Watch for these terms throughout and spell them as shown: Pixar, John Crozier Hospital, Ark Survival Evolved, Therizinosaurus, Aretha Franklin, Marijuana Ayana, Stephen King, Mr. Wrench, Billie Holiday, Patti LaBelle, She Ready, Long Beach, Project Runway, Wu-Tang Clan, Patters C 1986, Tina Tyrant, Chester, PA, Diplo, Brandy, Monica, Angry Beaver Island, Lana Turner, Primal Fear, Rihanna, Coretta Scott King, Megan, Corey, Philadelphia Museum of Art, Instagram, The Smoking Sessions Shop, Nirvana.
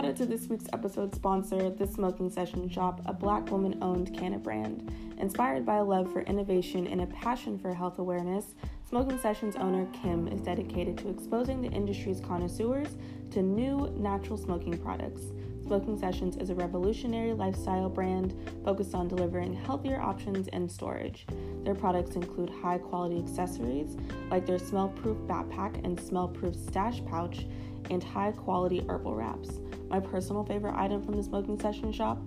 credit to this week's episode sponsor, The Smoking Sessions Shop, a Black woman-owned cannabis brand. Inspired by a love for innovation and a passion for health awareness, Smoking Sessions owner Kim is dedicated to exposing the industry's connoisseurs to new, natural smoking products. Smoking Sessions is a revolutionary lifestyle brand focused on delivering healthier options and storage. Their products include high-quality accessories like their smell-proof backpack and smell-proof stash pouch, and high-quality herbal wraps. My personal favorite item from the Smoking Sessions Shop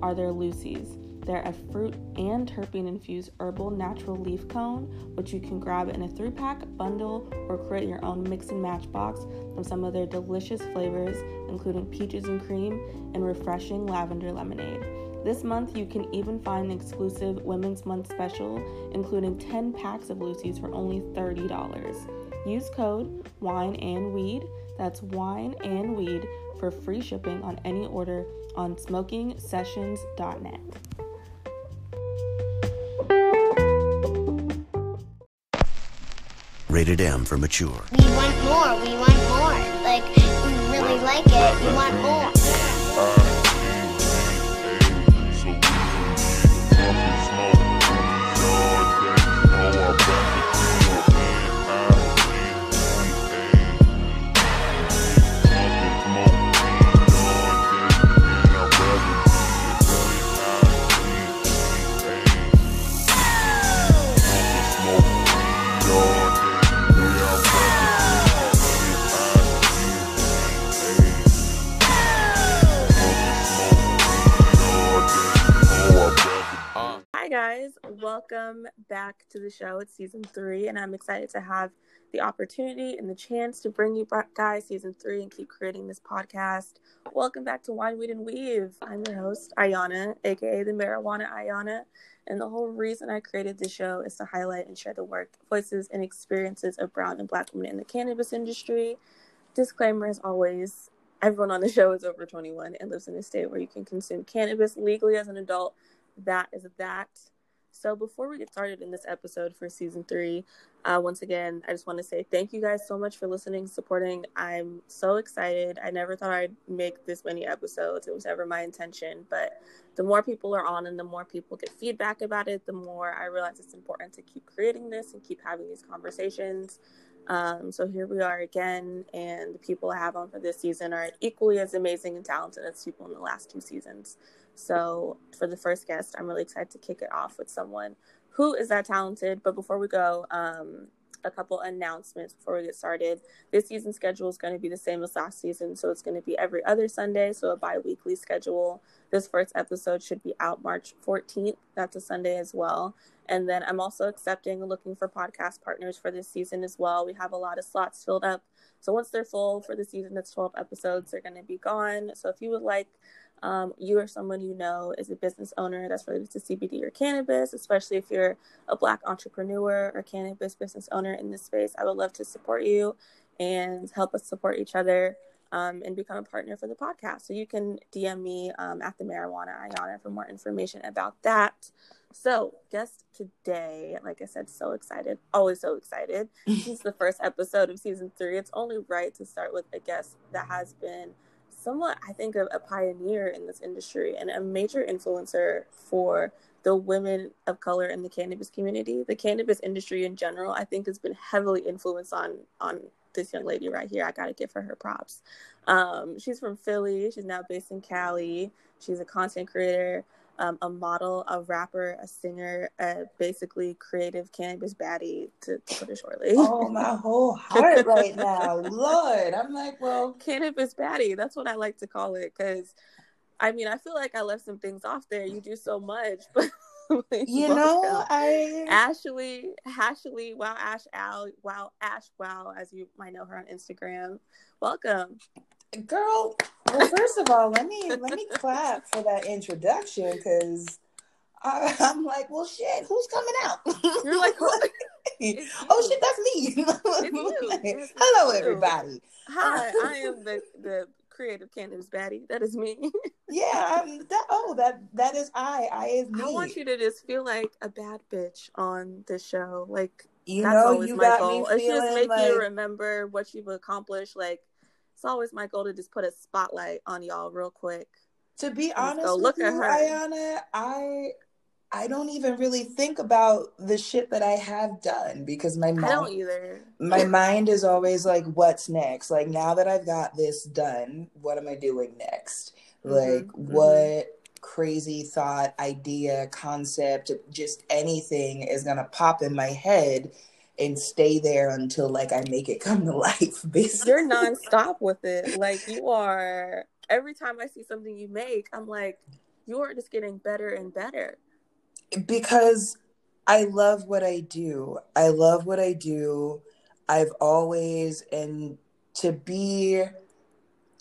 are their Lucy's. They're a fruit and terpene-infused herbal natural leaf cone, which you can grab in a 3-pack, bundle, or create your own mix-and-match box of some of their delicious flavors, including peaches and cream and refreshing lavender lemonade. This month, you can even find the exclusive Women's Month special, including 10 packs of Lucy's for only $30. Use code Wine and Weed, that's Wine and Weed, for free shipping on any order on smokingsessions.net. Rated M for mature. We want more, like, we really like it, we want more. Welcome back to the show. It's season 3, and I'm excited to have the opportunity and the chance to bring you guys season 3 and keep creating this podcast. Welcome back to Wine, Weed, and Weave. I'm your host, Ayana, aka the Marijuana Ayana, and the whole reason I created this show is to highlight and share the work, voices, and experiences of brown and black women in the cannabis industry. Disclaimer as always, everyone on the show is over 21 and lives in a state where you can consume cannabis legally as an adult. That is that. So before we get started in this episode for season 3, once again, I just want to say thank you guys so much for listening, supporting. I'm so excited. I never thought I'd make this many episodes. It was never my intention, but the more people are on and the more people get feedback about it, the more I realize it's important to keep creating this and keep having these conversations. So here we are again, and the people I have on for this season are equally as amazing and talented as people in the last 2 seasons. So for the first guest, I'm really excited to kick it off with someone who is that talented. But before we go, a couple announcements before we get started. This season's schedule is going to be the same as last season, so it's going to be every other Sunday, so a bi-weekly schedule. This first episode should be out March 14th. That's a Sunday as well. And then I'm also accepting and looking for podcast partners for this season as well. We have a lot of slots filled up. So once they're full for the season, that's 12 episodes, they're going to be gone. So if you would like, you or someone you know is a business owner that's related to CBD or cannabis, especially if you're a Black entrepreneur or cannabis business owner in this space, I would love to support you and help us support each other and become a partner for the podcast. So you can DM me at the Marijuana Ayana for more information about that. So guest today, like I said, so excited, always so excited. This is the first episode of season 3. It's only right to start with a guest that has been somewhat, I think, of a pioneer in this industry and a major influencer for the women of color in the cannabis community. The cannabis industry in general, I think, has been heavily influenced on this young lady right here. I gotta give her props. She's from Philly. She's now based in Cali. She's a content creator, a model, a rapper, a singer, a basically creative cannabis baddie, to put it shortly. Oh, my whole heart right now. Lord, I'm like, well, cannabis baddie. That's what I like to call it, because, I mean, I feel like I left some things off there. You do so much, but you know, Ashley, wow, Ash, Al, wow, Ash, wow, as you might know her on Instagram. Welcome. Girl, well, first of all, let me clap for that introduction, because I'm like, well, shit, who's coming out? You're like, what? Oh, shit, that's me. Like, hello, everybody. Hi, I am the creative cannabis baddie. That is me. Yeah, that is I. I is me. I want you to just feel like a bad bitch on the show. Like, you that's know, always you my got goal. Me feeling it's just make like... you remember what you've accomplished, like. it's always my goal to just put a spotlight on y'all real quick. To be honest with look you, at her. Ayana, I don't even really think about the shit that I have done because my mind is always like, what's next? Like, now that I've got this done, what am I doing next? Mm-hmm. Like, what crazy thought, idea, concept, just anything is going to pop in my head and stay there until, like, I make it come to life, basically. You're nonstop with it. Like, you are, every time I see something you make, I'm like, you're just getting better and better. Because I love what I do. I love what I do. I've always, and to be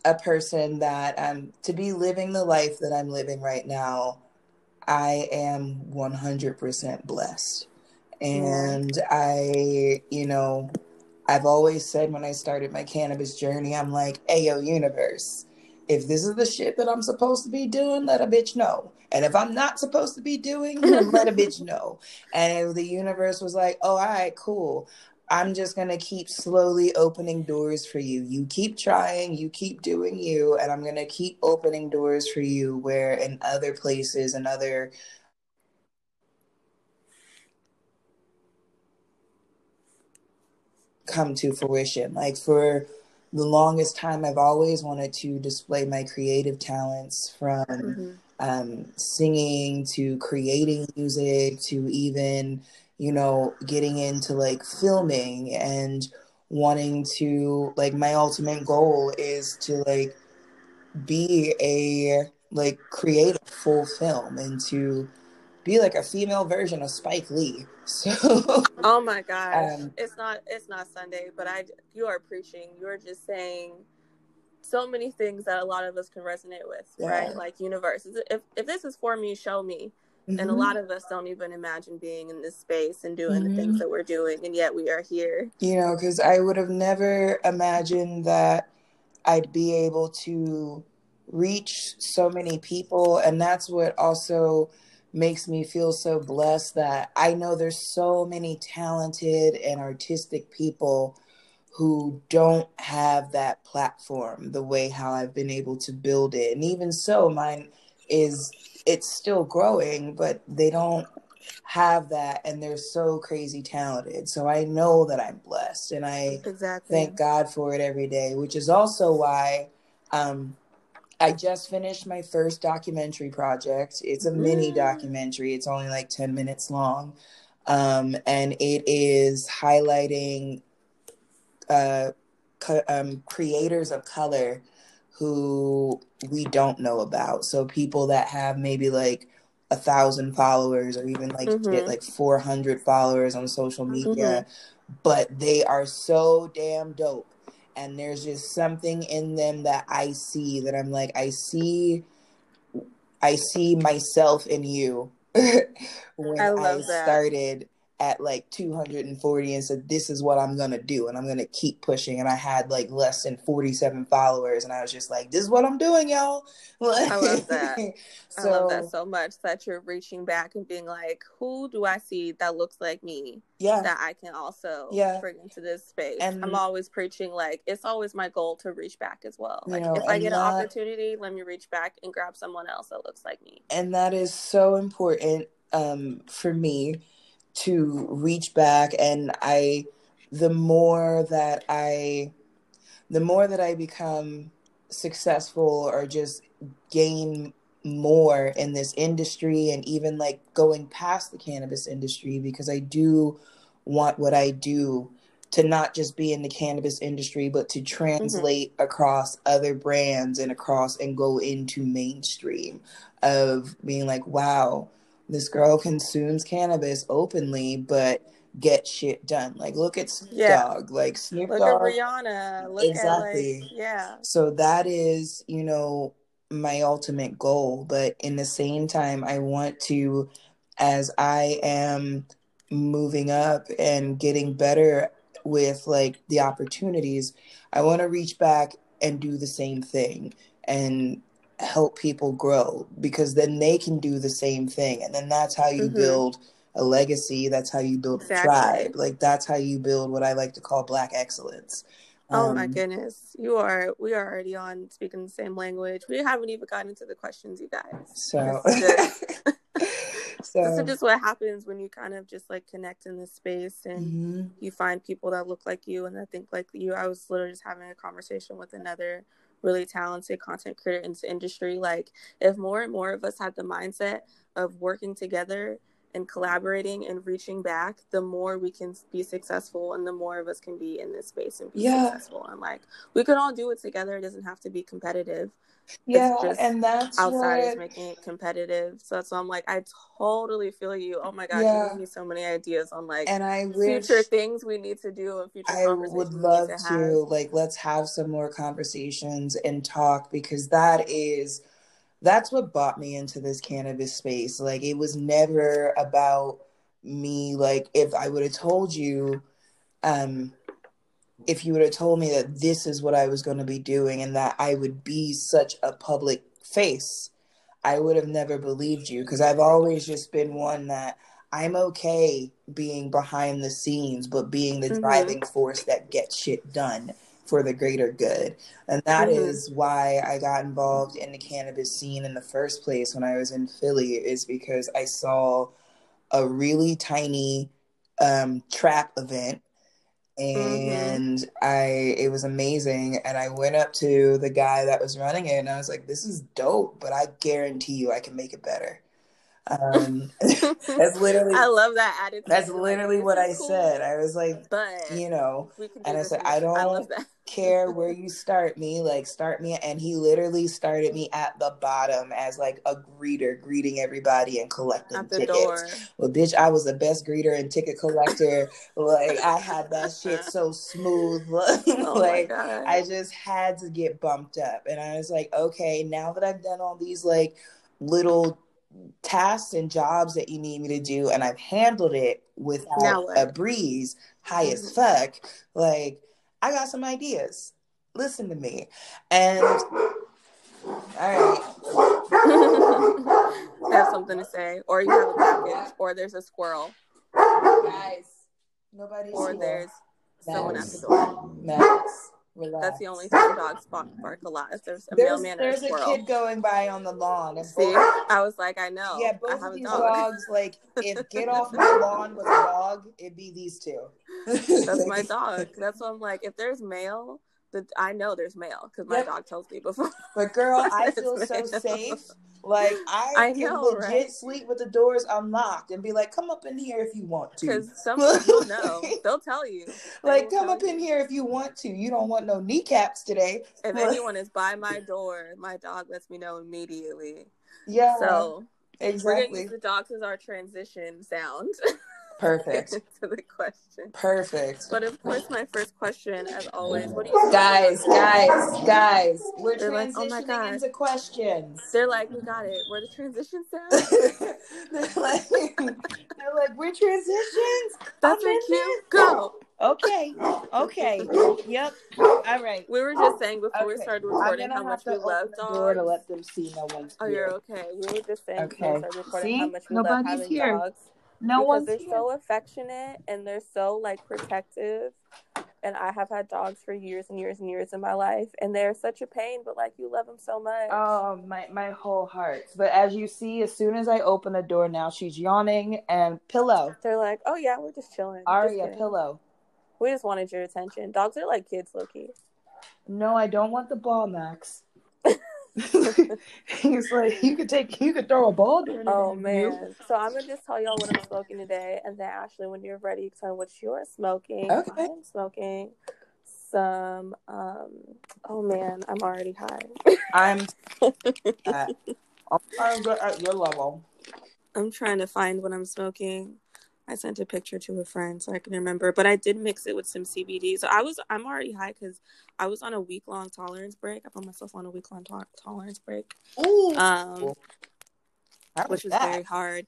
a person that I'm, to be living the life that I'm living right now, I am 100% blessed. And I, you know, I've always said when I started my cannabis journey, I'm like, ayo, universe, if this is the shit that I'm supposed to be doing, let a bitch know. And if I'm not supposed to be doing, let a bitch know. And the universe was like, oh, all right, cool. I'm just going to keep slowly opening doors for you. You keep trying, you keep doing you, and I'm going to keep opening doors for you where in other places and other... come to fruition. Like, for the longest time, I've always wanted to display my creative talents, from singing to creating music to even, you know, getting into like filming and wanting to, like, my ultimate goal is to like be a, like, create a full film and to be like a female version of Spike Lee. So, oh my gosh, it's not Sunday, but you are preaching. You're just saying so many things that a lot of us can resonate with, right? Like, universe, if this is for me, show me. And a lot of us don't even imagine being in this space and doing the things that we're doing, and yet we are here. You know, because I would have never imagined that I'd be able to reach so many people, and that's what also makes me feel so blessed, that I know there's so many talented and artistic people who don't have that platform the way how I've been able to build it. And even so, mine is, it's still growing, but they don't have that, and they're so crazy talented. So I know that I'm blessed, and I thank God for it every day, which is also why I just finished my first documentary project. It's a mini documentary. It's only like 10 minutes long. And it is highlighting creators of color who we don't know about. So people that have maybe like 1,000 followers, or even like get like 400 followers on social media, but they are so damn dope. And there's just something in them that I see, that I'm like, I see myself in you. When I started at like 240 and said, this is what I'm going to do, and I'm going to keep pushing. And I had like less than 47 followers, and I was just like, this is what I'm doing, y'all. I love that. I love that so much, that you're reaching back and being like, who do I see that looks like me? Yeah, that I can also bring into this space. And I'm always preaching, like, it's always my goal to reach back as well. Like, you know, if I get an opportunity, let me reach back and grab someone else that looks like me. And that is so important for me, to reach back. And the more that I become successful, or just gain more in this industry, and even like going past the cannabis industry, because I do want what I do to not just be in the cannabis industry, but to translate across other brands and across, and go into mainstream of being like, wow, this girl consumes cannabis openly, but get shit done. Like, look at Snoop Dogg. Like, Snoop Dogg. Look at Rihanna. Look at, like, So that is, you know, my ultimate goal. But in the same time, I want to, as I am moving up and getting better with, like, the opportunities, I want to reach back and do the same thing, and help people grow, because then they can do the same thing, and then that's how you build a legacy. That's how you build a tribe. Like, that's how you build what I like to call Black excellence. Oh my goodness. We are already on speaking the same language. We haven't even gotten into the questions, you guys. So this is just what happens when you kind of just like connect in this space and mm-hmm. you find people that look like you and that think like you. I was literally just having a conversation with another really talented content creator in this industry. Like, if more and more of us had the mindset of working together and collaborating and reaching back, the more we can be successful and the more of us can be in this space and be successful. And like, we can all do it together. It doesn't have to be competitive. Yeah, and that's outside is making it competitive. So that's why I'm like, I totally feel you. Oh my gosh, you give me so many ideas on like future things we need to do and future conversations. I would love to like, let's have some more conversations and talk, because that's what brought me into this cannabis space. Like, it was never about me. Like, if I would have told you, if you would have told me that this is what I was going to be doing and that I would be such a public face, I would have never believed you, because I've always just been one that I'm okay being behind the scenes, but being the driving force that gets shit done for the greater good. And that is why I got involved in the cannabis scene in the first place when I was in Philly, is because I saw a really tiny trap event, and it was amazing. And I went up to the guy that was running it and I was like, this is dope, but I guarantee you I can make it better. That's literally, I love that attitude. That's literally what I said. I was like, but you know, and I said, I don't care where you start me, like start me. And he literally started me at the bottom as like a greeter, greeting everybody and collecting tickets. Well, bitch, I was the best greeter and ticket collector. Like, I had that shit so smooth. Like, I just had to get bumped up. And I was like, okay, now that I've done all these like little tasks and jobs that you need me to do, and I've handled it without a breeze, high as fuck, like, I got some ideas, listen to me. And all right, I have something to say, or you have a package, or there's a squirrel, guys, nobody's or here. There's someone at the door. Relax. That's the only time dogs bark a lot. If there's a mailman or a squirrel. There's a kid going by on the lawn. See, I was like, I know. Yeah, both of these dogs, like, if get off my lawn with a dog, it'd be these two. That's my dog. That's what I'm like. If there's mail, I know there's mail because my dog tells me before. But girl, I feel so safe. Like, I can legit sleep with the doors unlocked and be like, come up in here if you want to. Because some people know. They'll tell you. Like, come up in here if you want to. You don't want no kneecaps today. If anyone is by my door, my dog lets me know immediately. Yeah. So, exactly. We're going to use the dogs as our transition sound. Perfect. To the question. Perfect. But of course, my first question, as always, what do you guys? We're transitioning into questions. They're like, we got it. We're the transition sound. they're like, we're transitions. That's what you go. Okay. Yep. All right. We were just saying before we started recording how much we love dogs. Door to let them see no one's here. Oh, you're okay. We were just saying before we started recording how much we love having dogs. Because they're so affectionate and they're so like protective, and I have had dogs for years and years and years in my life, and they're such a pain, but like you love them so much. Oh, my whole heart. But as you see, as soon as I open the door now, she's yawning and pillow. They're like, oh yeah, we're just chilling. Aria, just pillow. We just wanted your attention. Dogs are like kids, low-key. No, I don't want the ball, Max. He's like, you could throw a ball during man. So I'm gonna just tell y'all what I'm smoking today, and then Ashley, when you're ready, tell me what you're smoking. Okay. I'm smoking some I'm already high. I'm good at your level. I'm trying to find what I'm smoking. I sent a picture to a friend so I can remember, but I did mix it with some CBD. So I'm already high because I was on a week-long tolerance break. I put myself on a week-long tolerance break. Ooh. Which was very hard.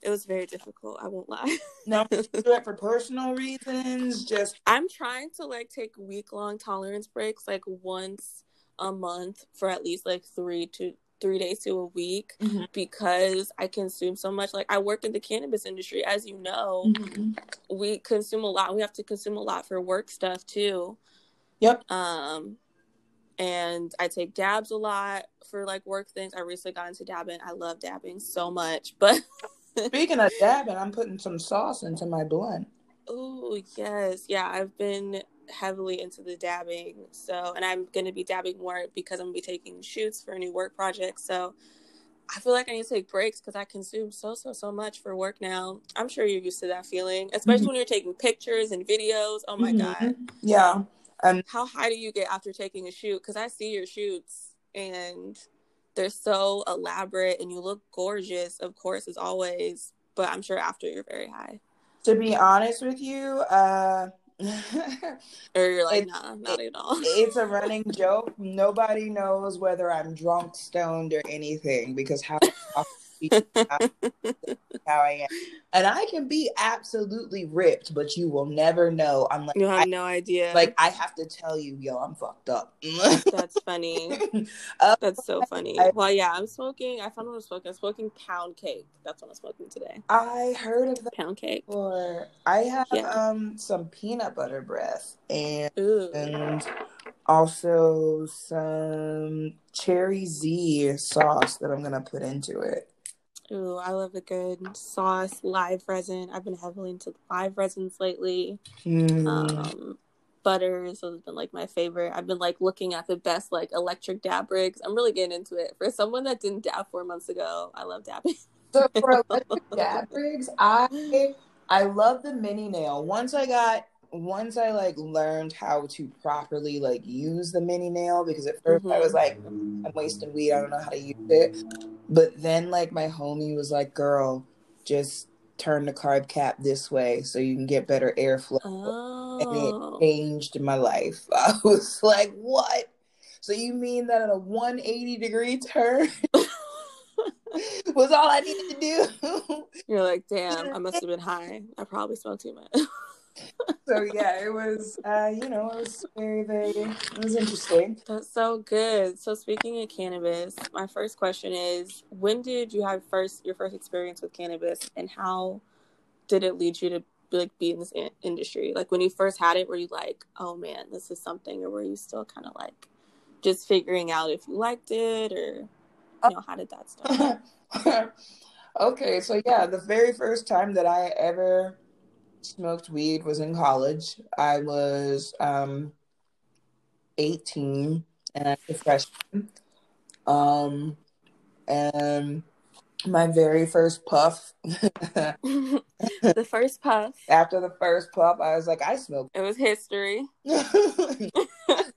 It was very difficult. I won't lie. No, do it for personal reasons. Just I'm trying to like take week-long tolerance breaks like once a month for at least like 3 days to a week because I consume so much. Like, I work in the cannabis industry, as you know. We consume a lot. We have to consume a lot for work stuff too. Yep. And I take dabs a lot for like work things. I recently got into dabbing. I love dabbing so much. But speaking of dabbing, I'm putting some sauce into my blunt. Oh, yes. Yeah, I've been heavily into the dabbing. So, and I'm going to be dabbing more because I'm going to be taking shoots for a new work project. So I feel like I need to take breaks because I consume so much for work now. I'm sure you're used to that feeling, especially when you're taking pictures and videos. Oh, my God. Yeah. How high do you get after taking a shoot? Because I see your shoots and they're so elaborate and you look gorgeous, of course, as always. But I'm sure after you're very high. To be honest with you, or you're like, nah, not at all. It's a running joke. Nobody knows whether I'm drunk, stoned, or anything because how I am. And I can be absolutely ripped, but you will never know. Unless you have no idea. Like, I have to tell you, yo, I'm fucked up. That's funny. That's so funny. Well, yeah, I'm smoking. I found what I'm smoking. I'm smoking pound cake. That's what I'm smoking today. I heard of the pound cake. Before. I have some peanut butter breath and also some cherry Z sauce that I'm going to put into it. Ooh, I love a good sauce, live resin. I've been heavily into live resins lately. Butters has been like my favorite. I've been like looking at the best like electric dab rigs. I'm really getting into it. For someone that didn't dab 4 months ago, I love dabbing. So for electric dab rigs, I love the mini nail. Once I like learned how to properly like use the mini nail, because at first I was like, I'm wasting weed, I don't know how to use it. But then like my homie was like, girl, just turn the carb cap this way so you can get better airflow. Oh. And it changed my life. I was like, what? So you mean that at a 180 degree turn was all I needed to do? You're like, damn, I must have been high. I probably smoked too much. So yeah, it was it was interesting. That's so good. So speaking of cannabis, my first question is, when did you have your first experience with cannabis, and how did it lead you to like be in this industry? Like when you first had it, were you like, oh man, this is something, or were you still kind of like just figuring out if you liked it, or how did that start? Okay, so yeah, the very first time that I ever smoked weed was in college. I was 18 and I was a freshman. And my very first puff. The first puff. After the first puff, I was like, I smoke. It was history. But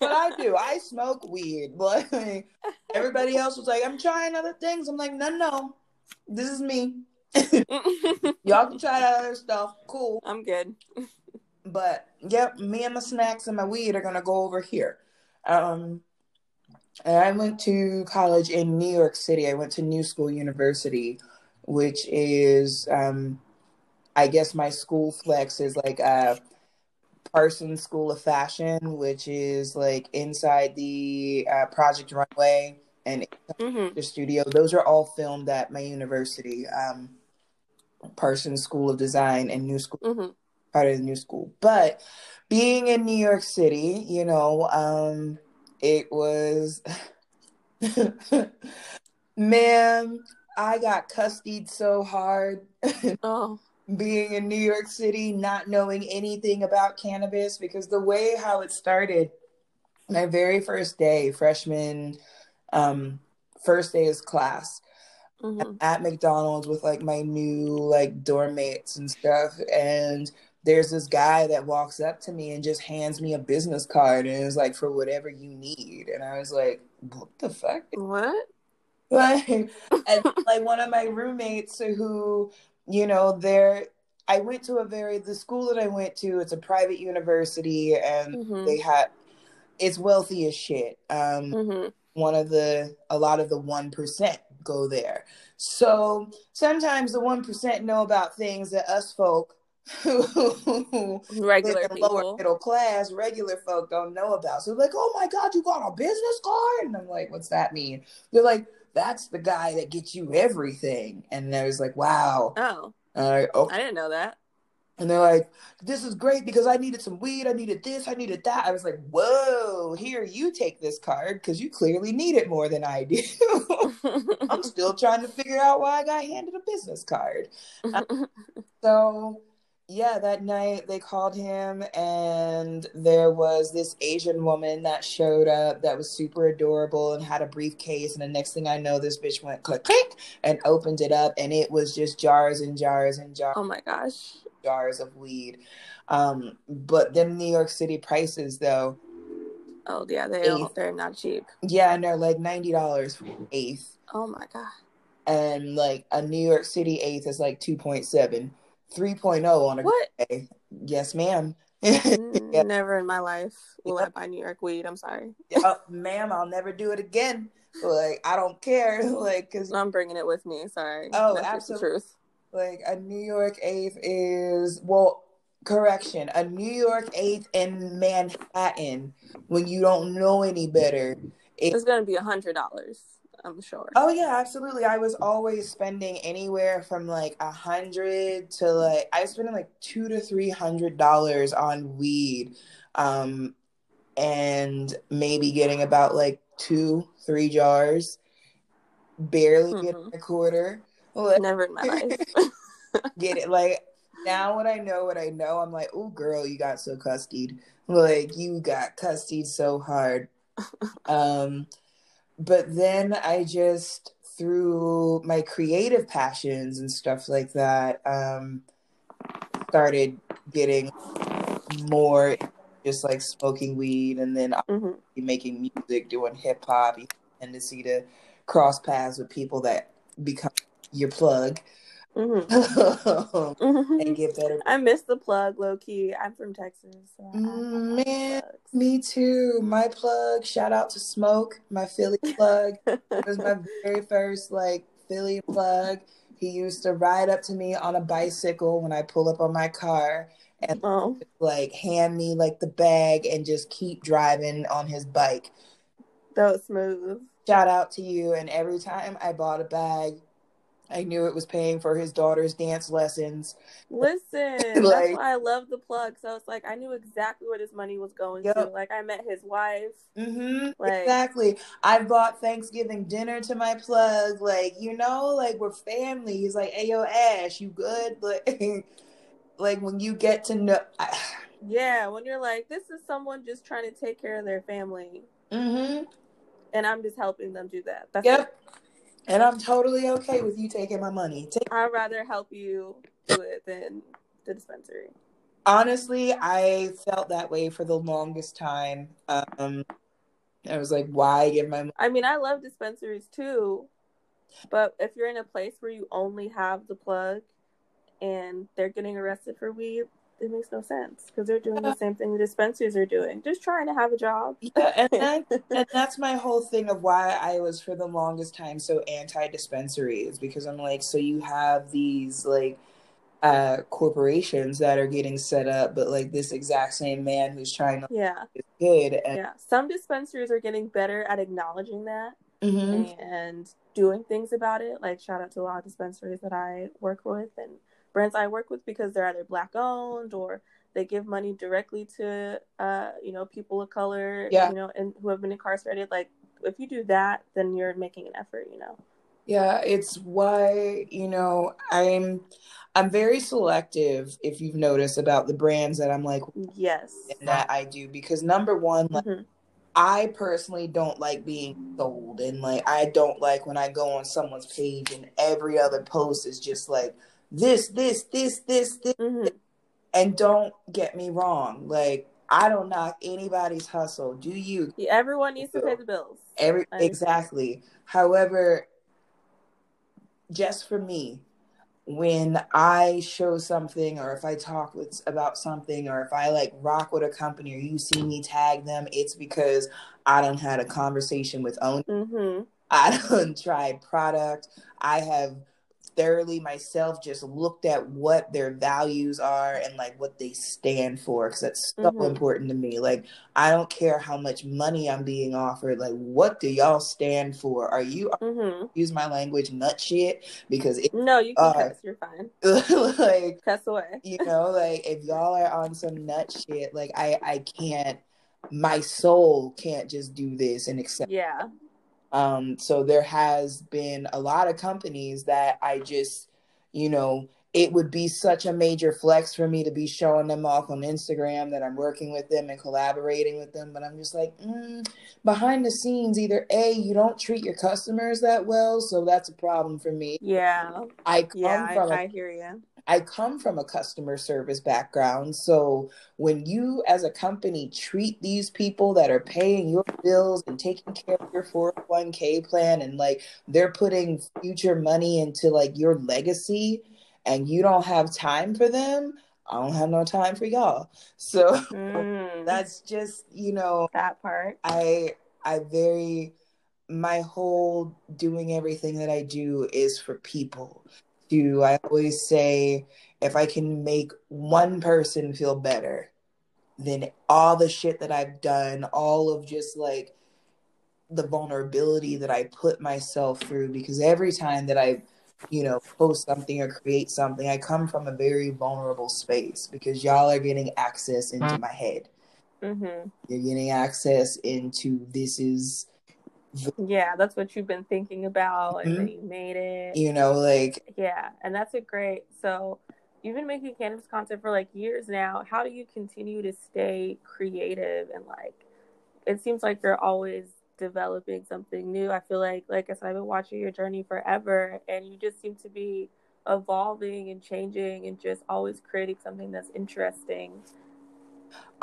I smoke weed. Like, everybody else was like, I'm trying other things. I'm like, no. This is me. Y'all can try that other stuff. Cool. I'm good. But yep, me and my snacks and my weed are gonna go over here. And I went to college in New York City. I went to New School University, which is I guess my school flex is like Parsons School of Fashion, which is like inside the Project Runway and the studio. Those are all filmed at my university, Parsons School of Design and New School, part of the New School. But being in New York City, it was, man, I got custied so hard. Oh. Being in New York City, not knowing anything about cannabis, because the way how it started, my very first day, freshman first day is class at McDonald's with like my new like dorm mates and stuff, and there's this guy that walks up to me and just hands me a business card and is like, for whatever you need. And I was like, what the fuck? What? Like, and like one of my roommates who, the school that I went to, it's a private university, and it's wealthy as shit. A lot of the 1% go there. So sometimes the 1% know about things that us folk who regular people, lower middle class, regular folk don't know about. So like, oh my God, you got a business card? And I'm like, what's that mean? They're like, that's the guy that gets you everything. And I was like, wow. Oh, okay. I didn't know that. And they're like, this is great because I needed some weed. I needed this. I needed that. I was like, whoa, here, you take this card because you clearly need it more than I do. I'm still trying to figure out why I got handed a business card. So, yeah, that night they called him and there was this Asian woman that showed up that was super adorable and had a briefcase. And the next thing I know, this bitch went click, click and opened it up. And it was just jars and jars and jars. Oh, my gosh. Jars of weed. But them New York City prices, though. Oh, yeah, they're not cheap. Yeah, and they're like $90 for an eighth. Oh, my God. And like a New York City eighth is like 2.7, 3.0 on a what? Day. Yes, ma'am. Yeah. Never in my life will I buy New York weed. I'm sorry. Ma'am, I'll never do it again. Like, I don't care. Like, because I'm bringing it with me. Sorry. Oh, that's absolutely. The truth. Like a New York eighth is, well, correction, a New York eighth in Manhattan when you don't know any better. It's going to be $100, I'm sure. Oh yeah, absolutely. I was always spending anywhere from like $100 to like, I was spending like $200 to $300 on weed, and maybe getting about like 2-3 jars, barely getting a quarter. Never in my life. Get it? Like, now when I know, I'm like, oh, girl, you got so custied. Like, you got custied so hard. But then I just, through my creative passions and stuff like that, started getting more just, like, smoking weed and then making music, doing hip-hop, tendency to cross paths with people that become your plug and get better. I miss the plug, low key. I'm from Texas, so man, me too. My plug, shout out to Smoke, my Philly plug. It was my very first like Philly plug. He used to ride up to me on a bicycle when I pull up on my car and like hand me like the bag and just keep driving on his bike. That was smooth. Shout out to you. And every time I bought a bag, I knew it was paying for his daughter's dance lessons. Listen, like, that's why I love the plug. So it's like, I knew exactly where this money was going to. Like, I met his wife. Like, exactly. I bought Thanksgiving dinner to my plug. Like, you know, like, we're family. He's like, hey, yo, Ash, you good? Like when you get to know. Yeah, when you're like, this is someone just trying to take care of their family. And I'm just helping them do that. That's it. And I'm totally okay with you taking my money. I'd rather help you do it than the dispensary. Honestly, I felt that way for the longest time. I was like, why give my money? I mean, I love dispensaries too. But if you're in a place where you only have the plug and they're getting arrested for weed, it makes no sense because they're doing the same thing the dispensaries are doing, just trying to have a job. And that's my whole thing of why I was for the longest time so anti-dispensaries, because I'm like, so you have these like corporations that are getting set up, but like this exact same man who's trying to is good. And some dispensaries are getting better at acknowledging that and doing things about it. Like, shout out to a lot of dispensaries that I work with and brands I work with, because they're either black owned or they give money directly to people of color, and who have been incarcerated. Like, if you do that, then you're making an effort, Yeah, it's why, I'm very selective, if you've noticed, about the brands that I'm like, yes, and that I do, because number one, like, I personally don't like being sold, and like, I don't like when I go on someone's page and every other post is just like this. And don't get me wrong, like, I don't knock anybody's hustle. Do you? Everyone needs to pay the bills. Exactly. However, just for me, when I show something, or if I talk about something, or if I like rock with a company, or you see me tag them, it's because I done had a conversation with owner. I done tried product. I have thoroughly myself just looked at what their values are and like what they stand for, because that's so important to me. Like, I don't care how much money I'm being offered, like, what do y'all stand for? Are you use my language, nut shit? Because if, no, you can cuss, you're fine. Like, cuss away. You know, like, if y'all are on some nut shit, like, I can't, my soul can't just do this and accept it. So there has been a lot of companies that I just, you know, it would be such a major flex for me to be showing them off on Instagram that I'm working with them and collaborating with them. But I'm just like, behind the scenes, either A, you don't treat your customers that well. So that's a problem for me. Yeah. I hear you. I come from a customer service background. So when you as a company treat these people that are paying your bills and taking care of your 401k plan and like they're putting future money into like your legacy and you don't have time for them, I don't have no time for y'all. So that's just, you know, that part. My whole doing everything that I do is for people. I always say, if I can make one person feel better, then all the shit that I've done, all of just like the vulnerability that I put myself through, because every time that I, you know, post something or create something, I come from a very vulnerable space because y'all are getting access into my head. You're getting access into this is... Yeah, that's what you've been thinking about and then you made it. You know, like... Yeah, and that's a great... So you've been making cannabis content for like years now. How do you continue to stay creative and like... It seems like you're always developing something new. I feel like I said, I've been watching your journey forever and you just seem to be evolving and changing and just always creating something that's interesting.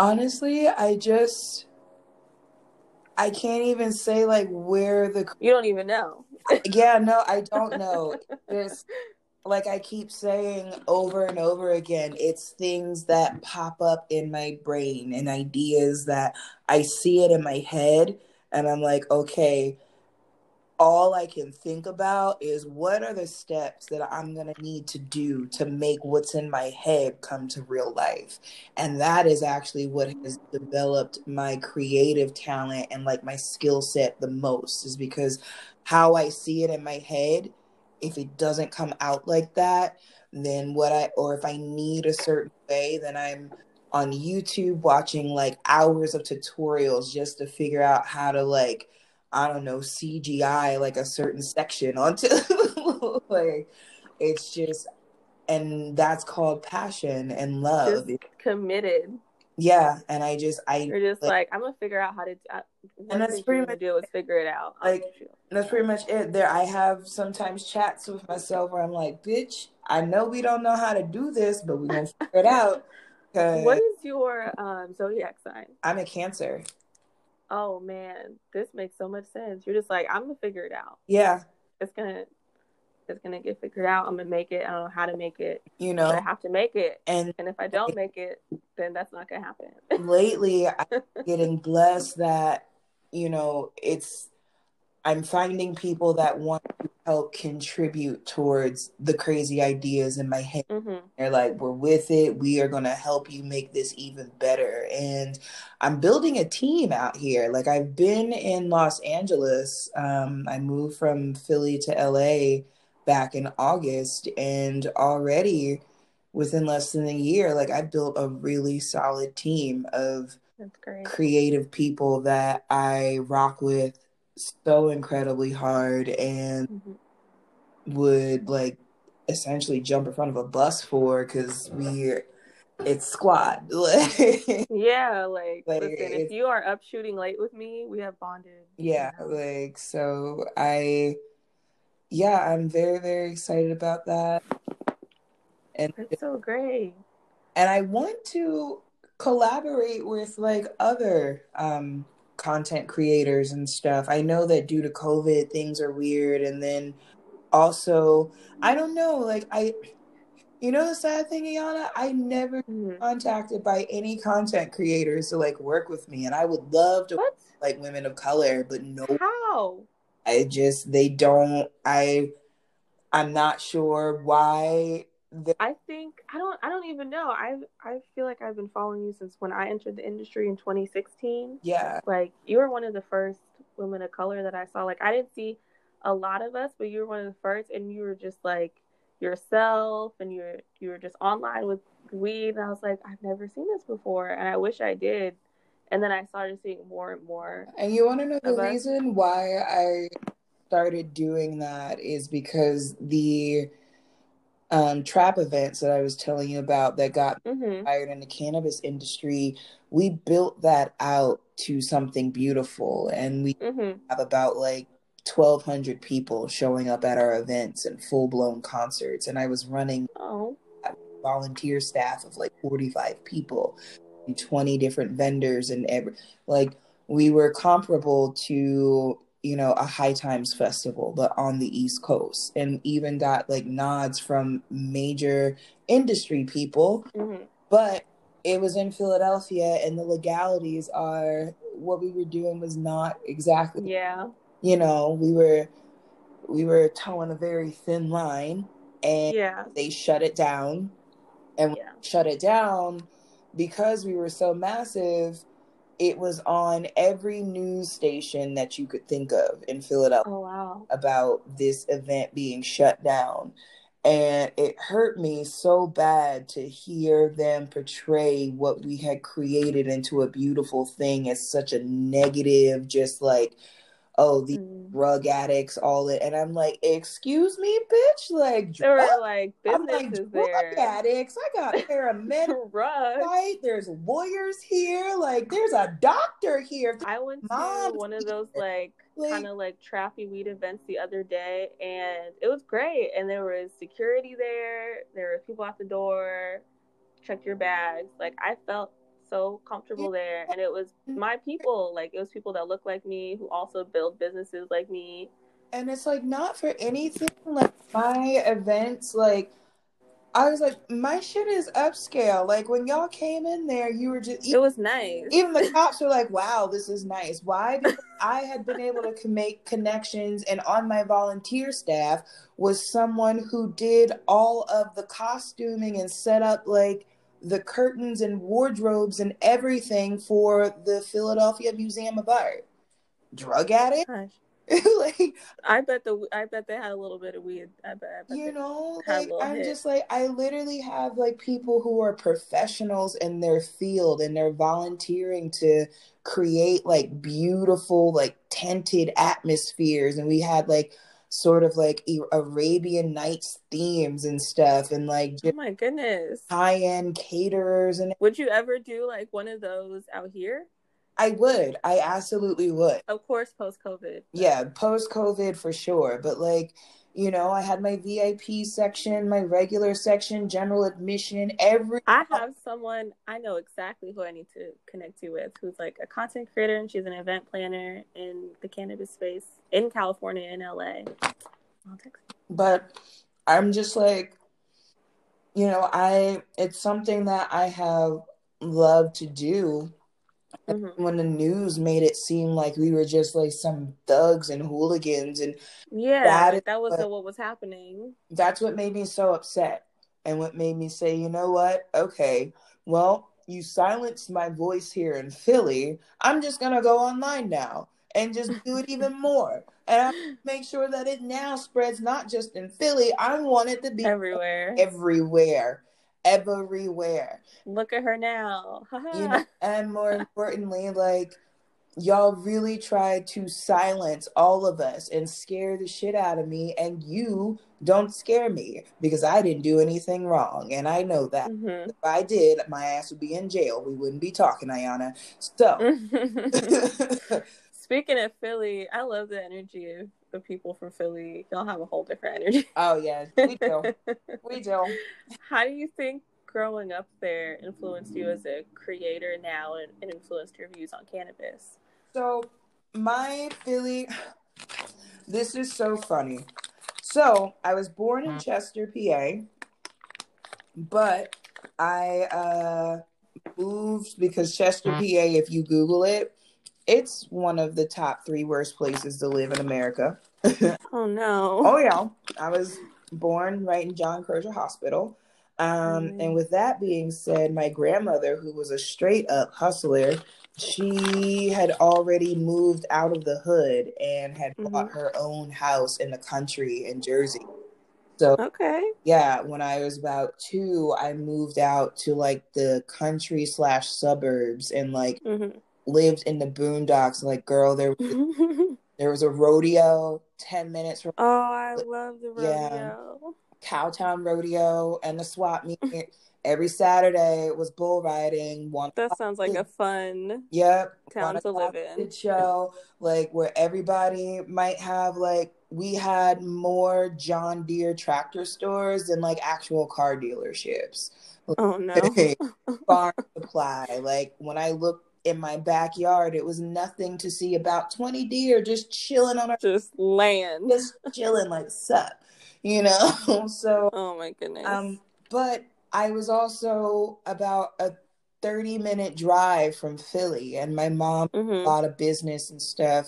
Honestly, I can't even say like where the... You don't even know. Yeah, no, I don't know. It's like I keep saying over and over again, it's things that pop up in my brain and ideas that I see it in my head and I'm like, okay, all I can think about is what are the steps that I'm going to need to do to make what's in my head come to real life. And that is actually what has developed my creative talent and like my skill set the most, is because how I see it in my head, if it doesn't come out like that, then if I need a certain way, then I'm on YouTube watching like hours of tutorials just to figure out how to like, I don't know, CGI like a certain section onto like, it's just, and that's called passion and love. Just committed. Yeah, and you're just like, I'm gonna figure out how to. And that's pretty much do is figure it out. Like, that's pretty much it. There, I have sometimes chats with myself where I'm like, bitch, I know we don't know how to do this, but we're gonna figure it out. What is your zodiac sign? I'm a Cancer. Oh man, this makes so much sense. You're just like, I'm gonna figure it out. Yeah, it's gonna get figured out. I'm gonna make it. I don't know how to make it. You know, but I have to make it. And if I don't make it, then that's not gonna happen. Lately, I'm getting blessed that, you know, I'm finding people that want to help contribute towards the crazy ideas in my head. They're like, we're with it. We are going to help you make this even better. And I'm building a team out here. Like, I've been in Los Angeles. I moved from Philly to LA back in August, and already within less than a year, like, I built a really solid team of creative people that I rock with so incredibly hard and would like essentially jump in front of a bus for, because it's squad. Yeah, like listen, if you are up shooting late with me, we have bonded. Yeah, you know? Like, so I'm very, very excited about that. And it's so great. And I want to collaborate with like other content creators and stuff. I know that due to COVID, things are weird. And then also, I don't know, like, you know, the sad thing, Ayana, I never contacted by any content creators to like work with me. And I would love to work with, like, women of color, but no. How? I just, they don't, I I'm not sure why. I don't even know. I feel like I've been following you since when I entered the industry in 2016. Yeah. Like, you were one of the first women of color that I saw. Like, I didn't see a lot of us, but you were one of the first, and you were just like yourself, and you were just online with weed, and I was like, I've never seen this before, and I wish I did. And then I started seeing more and more. And you want to know the reason why I started doing that is because the trap events that I was telling you about that got hired in the cannabis industry, we built that out to something beautiful, and we have about like 1,200 people showing up at our events and full-blown concerts, and I was running a volunteer staff of like 45 people and 20 different vendors, and we were comparable to, you know, a High Times festival, but on the East Coast, and even got like nods from major industry people. But it was in Philadelphia, and the legalities are what we were doing was not exactly, you know, we were towing a very thin line, and they shut it down, and shut it down because we were so massive. It was on every news station that you could think of in Philadelphia about this event being shut down. And it hurt me so bad to hear them portray what we had created into a beautiful thing as such a negative, just like, oh, these drug addicts, all that. And I'm like, excuse me, bitch? Like, there were like businesses there. Drug addicts. I got paramedics. Right? There's lawyers here. Like, there's a doctor here. I went to one of those like kind of like trappy weed events the other day, and it was great. And there was security there. There were people at the door. Check your bags. Like, I felt so comfortable there, and it was my people. Like, it was people that look like me who also build businesses like me. And it's like, not for anything, like my events, like I was like, my shit is upscale. Like, when y'all came in there, you were just it was nice. Even the cops were like, wow, this is nice. Why? Because I had been able to make connections, and on my volunteer staff was someone who did all of the costuming and set up like the curtains and wardrobes and everything for the Philadelphia Museum of Art. Drug addict? Like, I bet they had a little bit of weed. I bet you know, like, I'm hit. Just like, I literally have like people who are professionals in their field, and they're volunteering to create like beautiful, like tented atmospheres. And we had like sort of like Arabian Nights themes and stuff, and like, oh my goodness, high-end caterers. And would you ever do like one of those out here? I absolutely would, of course, post-COVID. Yeah, post-COVID for sure. But like, you know, I had my VIP section, my regular section, general admission, I have someone, I know exactly who I need to connect you with, who's like a content creator, and she's an event planner in the cannabis space in California, in LA. I'll text you. But I'm just like, you know, it's something that I have loved to do. When the news made it seem like we were just like some thugs and hooligans, and that was what was happening. That's what made me so upset, and what made me say, you know what, okay, well, you silenced my voice here in Philly, I'm just gonna go online now and just do it even more, and I make sure that it now spreads not just in Philly. I want it to be everywhere. Look at her now. You know, and more importantly, like, y'all really tried to silence all of us and scare the shit out of me, and you don't scare me because I didn't do anything wrong, and I know that. If I did, my ass would be in jail. We wouldn't be talking, Ayana. So speaking of Philly, I love the energy of the people from Philly. Y'all have a whole different energy. Oh, yes, we do. We do. How do you think growing up there influenced you as a creator now, and influenced your views on cannabis? So, my Philly, this is so funny. So, I was born in Chester, PA, but I moved because Chester, PA, if you Google it, it's one of the top 3 worst places to live in America. Oh, no. Oh, yeah. I was born right in John Crozier Hospital. And with that being said, my grandmother, who was a straight up hustler, she had already moved out of the hood and had bought her own house in the country in Jersey. So, when I was about 2, I moved out to like the country / suburbs and like lived in the boondocks. Like, girl, there was a rodeo 10 minutes from. Oh, I love the rodeo. Yeah. Cowtown rodeo and the swap meet. Every Saturday was bull riding. That sounds like a fun town to live in. Show, like, where everybody might have, like, we had more John Deere tractor stores than, like, actual car dealerships. Like, oh, no. Farm supply. Like, when I looked in my backyard, it was nothing to see about 20 deer just chilling on our... Just land. Just chilling, like, sup, you know? So... Oh, my goodness. But... I was also about a 30-minute drive from Philly, and my mom had a lot of business and stuff.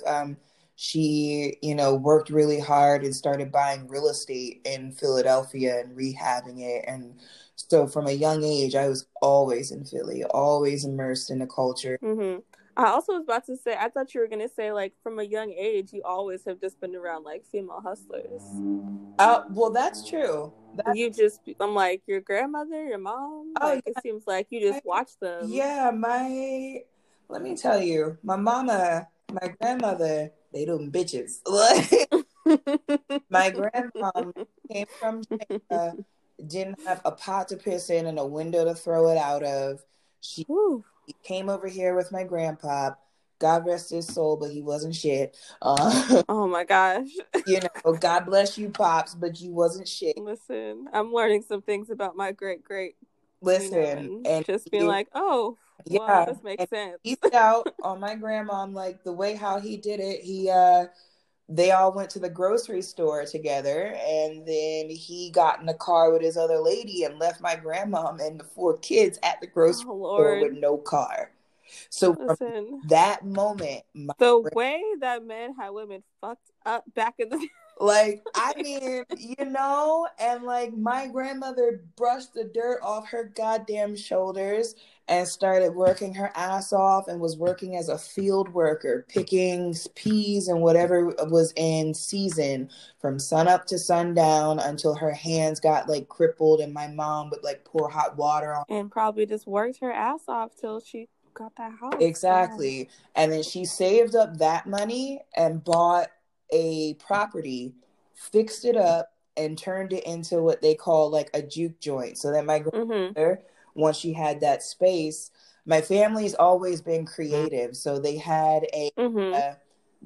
She, you know, worked really hard and started buying real estate in Philadelphia and rehabbing it. And so from a young age, I was always in Philly, always immersed in the culture. Mm-hmm. I also was about to say, I thought you were going to say, like, from a young age, you always have just been around, like, female hustlers. Well, that's true. I'm like, your grandmother, your mom? Oh, like, yeah. It seems like you just watch them. Yeah, let me tell you, my mama, my grandmother, they them bitches. My grandma came from China, didn't have a pot to piss in and a window to throw it out of. She... Whew. He came over here with my grandpa. God rest his soul, but he wasn't shit. Oh my gosh. You know, God bless you, Pops, but you wasn't shit. Listen, I'm learning some things about my great-great. Listen. And just being like, oh, yeah, wow, this makes sense. He's out on my grandma. I'm like, the way how he did it, they all went to the grocery store together, and then he got in the car with his other lady and left my grandmom and the 4 kids at the grocery store with no car. So listen, from that moment, way that men had women fucked up back in the like, I mean, you know, and like my grandmother brushed the dirt off her goddamn shoulders and started working her ass off and was working as a field worker, picking peas and whatever was in season from sunup to sundown until her hands got like crippled and my mom would like pour hot water on. And probably just worked her ass off till she got that house. Exactly. Yeah. And then she saved up that money and bought a property, fixed it up, and turned it into what they call like a juke joint. So that my grandmother, once she had that space, my family's always been creative. So they had a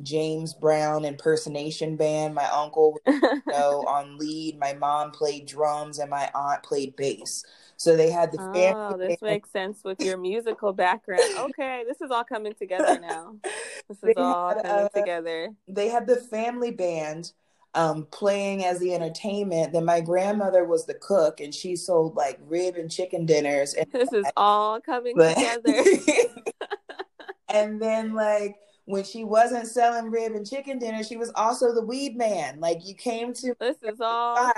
James Brown impersonation band. My uncle was on lead. My mom played drums, and my aunt played bass. So they had the family. Oh, this makes sense with your musical background. Okay, this is all coming together now. They had the family band playing as the entertainment. Then my grandmother was the cook, and she sold like rib and chicken dinners. And this is all coming together. And then like, when she wasn't selling rib and chicken dinner, she was also the weed man. Like, you came to this is all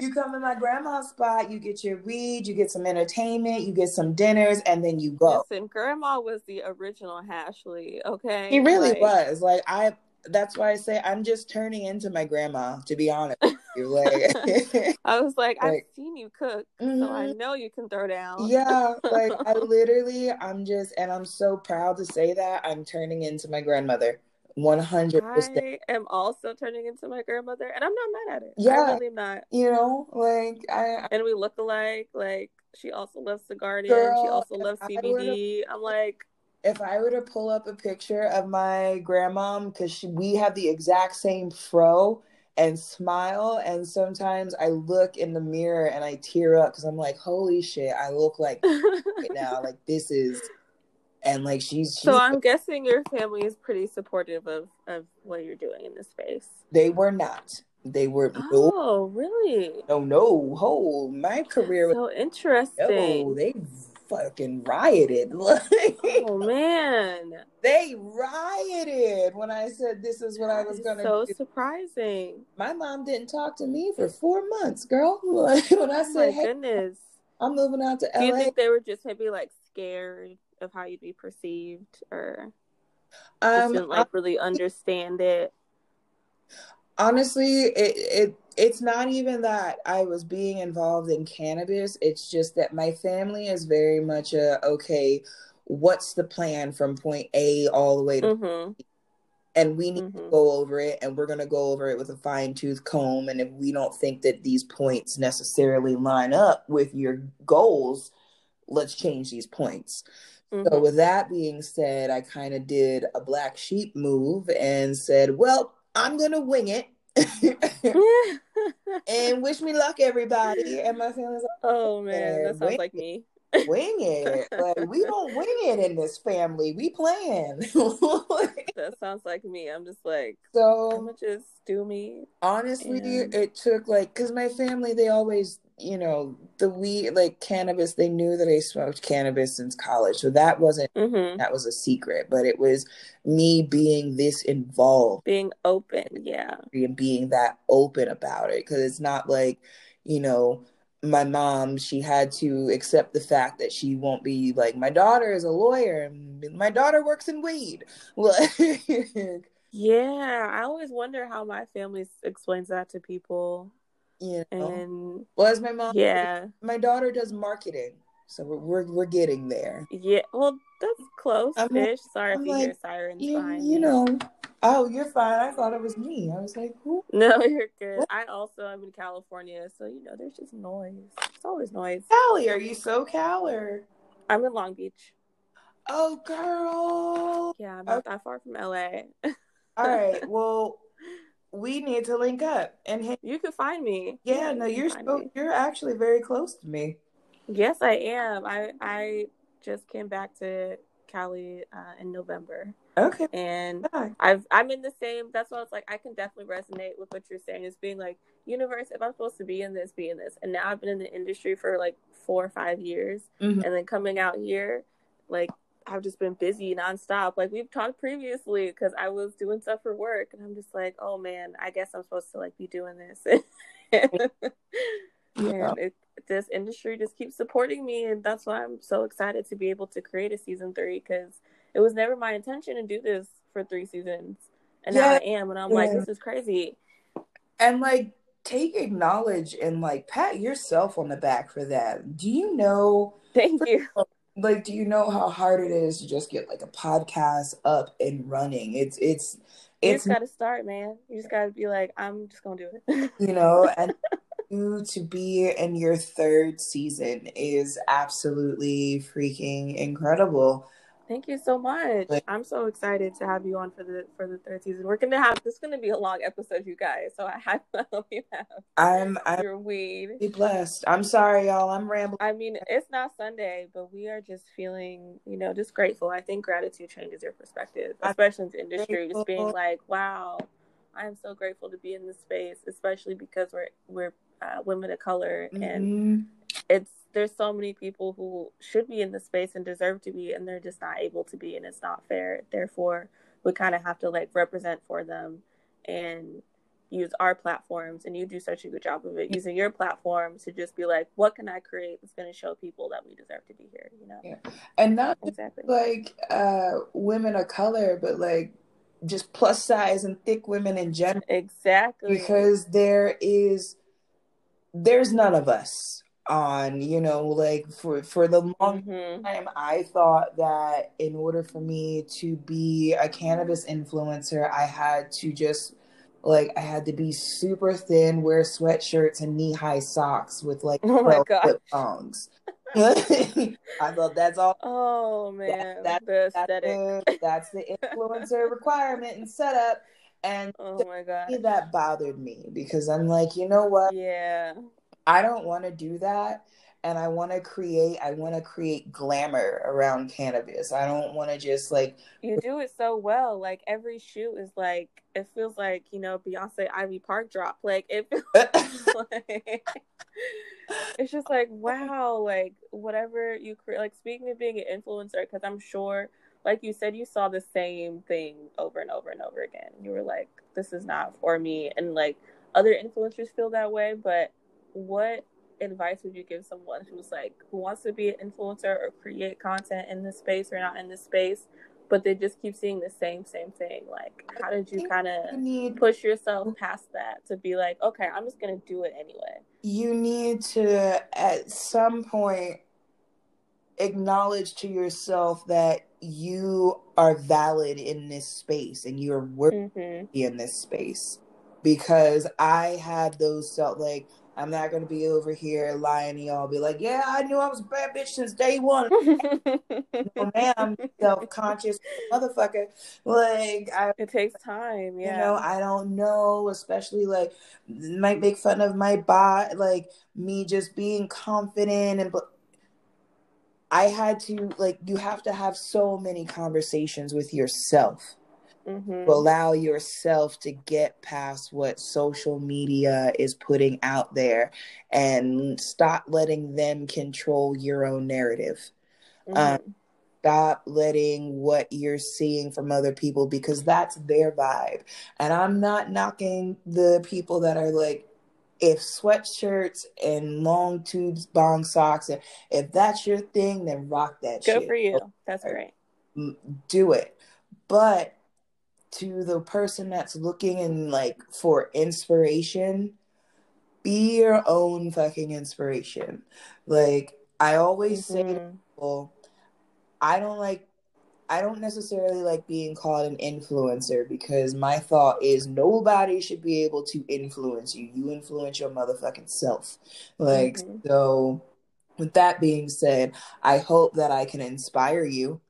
you come to my grandma's spot, you get your weed, you get some entertainment, you get some dinners, and then you go. Listen, grandma was the original Ashley, okay? He really was. Like, that's why I say I'm just turning into my grandma, to be honest. Like, I was like, I've seen you cook, so I know you can throw down. Yeah, like, and I'm so proud to say that I'm turning into my grandmother, 100%. I am also turning into my grandmother, and I'm not mad at it. Yeah, I really am not. You know, like, and we look alike. Like, she also loves The Guardian. Girl, she also loves CBD. I'm like, if I were to pull up a picture of my grandmom, because we have the exact same fro and smile, and sometimes I look in the mirror and I tear up because I'm like, holy shit, I look like right now, like, this is, and like she's so I'm guessing your family is pretty supportive of what you're doing in this space. They were not. They were really? No, my career was so interesting. Oh, they fucking rioted. Like, oh man, they rioted when I said this is what I was gonna do. Surprising. My mom didn't talk to me for 4 months, girl. Like, when I said, "Hey, goodness, I'm moving out to LA," do you think they were just maybe like scared of how you'd be perceived, or didn't like really understand it? Honestly, it's not even that I was being involved in cannabis. It's just that my family is very much okay, what's the plan from point A all the way to point B? And we need to go over it, and we're going to go over it with a fine-tooth comb. And if we don't think that these points necessarily line up with your goals, let's change these points. So with that being said, I kind of did a black sheep move and said, well, I'm going to wing it. And wish me luck, everybody. And my family's like, oh man, that sounds like me. Wing it. Like, we don't wing it in this family. We plan. That sounds like me. I'm just like, so I'm gonna just do me. Honestly, it took like, because my family, they always, you know, the weed, like cannabis, they knew that I smoked cannabis since college. So that wasn't, that was a secret, but it was me being this involved. Being open, yeah. And being that open about it. Because it's not like, you know, my mom, she had to accept the fact that she won't be like, my daughter is a lawyer and my daughter works in weed. Yeah, I always wonder how my family explains that to people. You know, and well, as my mom, my daughter does marketing, so we're getting there. Yeah, well, that's close. Sorry if you hear sirens behind you. You know, oh, you're fine. I thought it was me. I was like, who? No, you're good. What? I'm in California, so you know, there's just noise. It's always noise. Cali, are you SoCal or? I'm in Long Beach. Oh, girl. Yeah, I'm not that far from LA. All right. Well. We need to link up, and you can find me. Yeah, no, you're actually very close to me. Yes, I am. I just came back to Cali in November. Okay, and bye. I'm in the same. That's why I was like, I can definitely resonate with what you're saying. Is being like, universe, if I'm supposed to be in this, and now I've been in the industry for like 4 or 5 years, and then coming out here, like. I've just been busy nonstop. Like we've talked previously, because I was doing stuff for work, and I'm just like, oh man, I guess I'm supposed to like be doing this. And this industry just keeps supporting me, and that's why I'm so excited to be able to create a season 3, because it was never my intention to do this for 3 seasons, and now I am, and I'm like, this is crazy. And like, acknowledge and like pat yourself on the back for that. Do you know? Thank you. Like, do you know how hard it is to just get like a podcast up and running? You just gotta start, man. You just gotta be like, I'm just gonna do it. You know, and to be in your 3rd season is absolutely freaking incredible. Thank you so much. Like, I'm so excited to have you on for the 3rd season. We're gonna have this is gonna be a long episode, you guys. So I have to help you out. I'm your weed. Be blessed. I'm sorry, y'all. I'm rambling. I mean, it's not Sunday, but we are just feeling, you know, just grateful. I think gratitude changes your perspective, especially in the industry. Just being like, wow, I'm so grateful to be in this space, especially because we're women of color, and there's so many people who should be in the space and deserve to be, and they're just not able to be, and it's not fair. Therefore, we kind of have to like represent for them and use our platforms. And you do such a good job of it, using your platform to just be like, what can I create that's going to show people that we deserve to be here, you know? Yeah. And not exactly like women of color, but like just plus size and thick women in general. Exactly. Because there's none of us. On, you know, like for the long time, I thought that in order for me to be a cannabis influencer, I had to just like, I had to be super thin, wear sweatshirts and knee-high socks with like flip thongs. I thought that's all. Oh man, that's the influencer requirement and setup. And oh my god, that bothered me, because I'm like, you know what? Yeah. I don't want to do that. And I want to create glamour around cannabis. I don't want to just like. You do it so well. Like every shoot is like, it feels like, you know, Beyonce Ivy Park drop. Like it feels like, it's just like, wow. Like whatever you create, like speaking of being an influencer, because I'm sure, like you said, you saw the same thing over and over and over again. You were like, this is not for me. And like other influencers feel that way. But what advice would you give someone who's like, who wants to be an influencer or create content in this space or not in this space, but they just keep seeing the same thing? Like, how did you kind of push yourself past that to be like, okay, I'm just going to do it anyway? You need to, at some point, acknowledge to yourself that you are valid in this space and you're worthy in this space. Because I had those felt like, I'm not going to be over here lying to y'all, be like, yeah, I knew I was a bad bitch since day one. Well, now I'm self-conscious motherfucker. Like, it takes time, yeah. You know, I don't know, especially like, might make fun of my body, like me just being confident. And I had to, like, you have to have so many conversations with yourself. To allow yourself to get past what social media is putting out there and stop letting them control your own narrative. Stop letting what you're seeing from other people, because that's their vibe. And I'm not knocking the people that are like, if sweatshirts and long tubes, bong socks, and if that's your thing, then rock that shit. Go for you. That's great. Do it. But to the person that's looking and like for inspiration, be your own fucking inspiration. Like I always say to people, I don't necessarily like being called an influencer, because my thought is nobody should be able to influence you. You influence your motherfucking self. Like so with that being said, I hope that I can inspire you.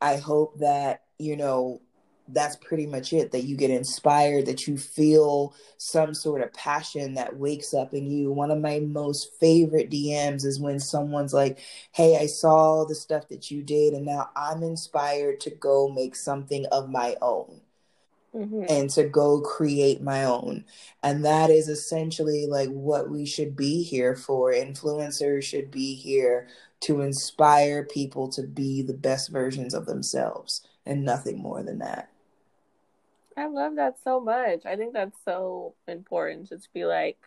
I hope that, you know, that's pretty much it, that you get inspired, that you feel some sort of passion that wakes up in you. One of my most favorite DMs is when someone's like, hey, I saw the stuff that you did and now I'm inspired to go make something of my own and to go create my own. And that is essentially like what we should be here for. Influencers should be here to inspire people to be the best versions of themselves and nothing more than that. I love that so much. I think that's so important. Just be like,